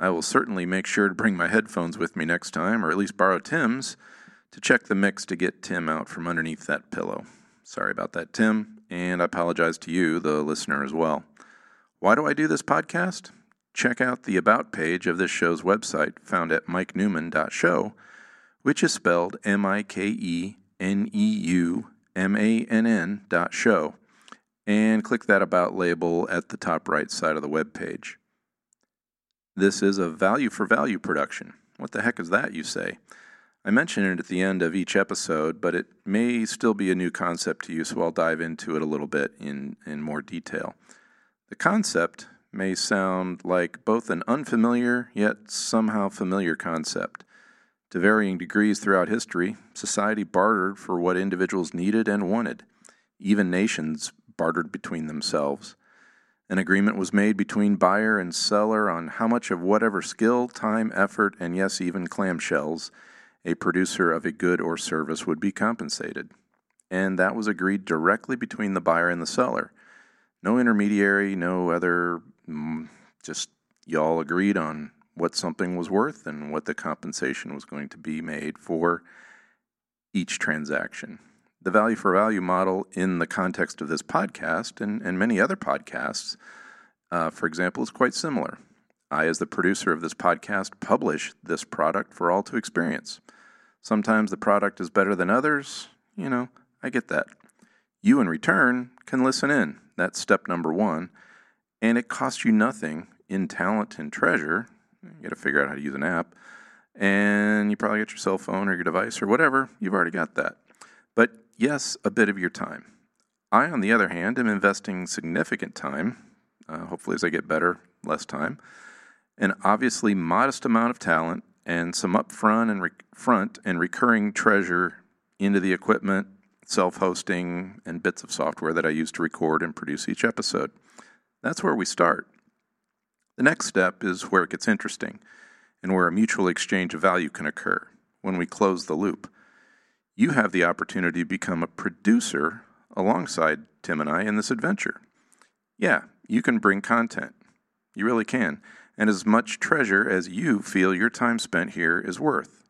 I will certainly make sure to bring my headphones with me next time, or at least borrow Tim's, to check the mix to get Tim out from underneath that pillow. Sorry about that, Tim, and I apologize to you, the listener, as well. Why do I do this podcast? Check out the About page of this show's website, found at mike newman dot show, which is spelled M I K E N E U M A N N dot show, and click that About label at the top right side of the web page. This is a value-for-value production. What the heck is that, you say? I mention it at the end of each episode, but it may still be a new concept to you, so I'll dive into it a little bit in, in more detail. The concept may sound like both an unfamiliar, yet somehow familiar concept. To varying degrees throughout history, society bartered for what individuals needed and wanted. Even nations bartered between themselves. An agreement was made between buyer and seller on how much of whatever skill, time, effort, and yes, even clamshells, a producer of a good or service would be compensated. And that was agreed directly between the buyer and the seller. No intermediary, no other, just y'all agreed on what something was worth and what the compensation was going to be made for each transaction. The value for value model in the context of this podcast and, and many other podcasts, uh, for example, is quite similar. I, as the producer of this podcast, publish this product for all to experience. Sometimes the product is better than others. You know, I get that. You, in return, can listen in. That's step number one. And it costs you nothing in talent and treasure. You got to figure out how to use an app. And you probably get your cell phone or your device or whatever. You've already got that. But yes, a bit of your time. I, on the other hand, am investing significant time. Uh, hopefully, as I get better, less time. An obviously modest amount of talent and some upfront and re- front and recurring treasure into the equipment, self-hosting, and bits of software that I use to record and produce each episode. That's where we start. The next step is where it gets interesting and where a mutual exchange of value can occur when we close the loop. You have the opportunity to become a producer alongside Tim and I in this adventure. Yeah, you can bring content. You really can. And as much treasure as you feel your time spent here is worth.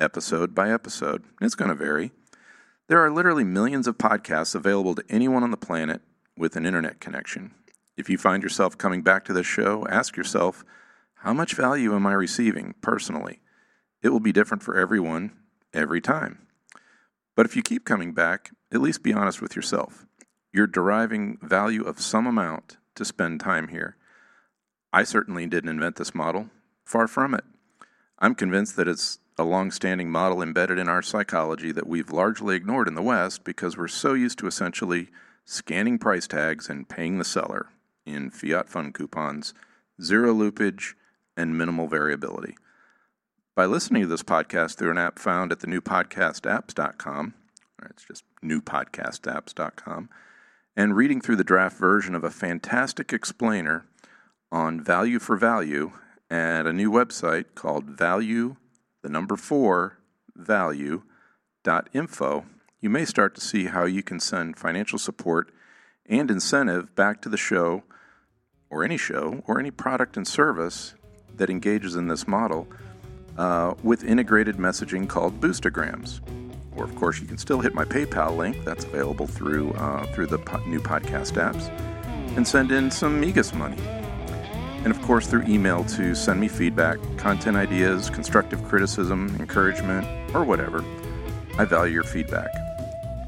episode by episode. It's going to vary. There are literally millions of podcasts available to anyone on the planet with an internet connection. If you find yourself coming back to this show, ask yourself, how much value am I receiving personally? It will be different for everyone, every time. But if you keep coming back, at least be honest with yourself. You're deriving value of some amount to spend time here. I certainly didn't invent this model. Far from it. I'm convinced that it's a long-standing model embedded in our psychology that we've largely ignored in the West because we're so used to essentially scanning price tags and paying the seller in fiat fund coupons, zero loopage, and minimal variability. By listening to this podcast through an app found at the new podcast apps dot com, or it's just new podcast apps dot com, and reading through the draft version of a fantastic explainer on value for value at a new website called value, the number four, value dot info, you may start to see how you can send financial support and incentive back to the show, or any show, or any product and service that engages in this model Uh, with integrated messaging called boostograms. Or, of course, you can still hit my PayPal link. That's available through uh, through the po- new podcast apps. And send in some Migas money. And, of course, through email to send me feedback, content ideas, constructive criticism, encouragement, or whatever. I value your feedback.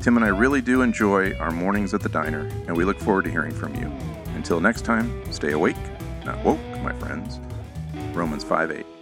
Tim and I really do enjoy our mornings at the diner, and we look forward to hearing from you. Until next time, stay awake, not woke, my friends. Romans five eight.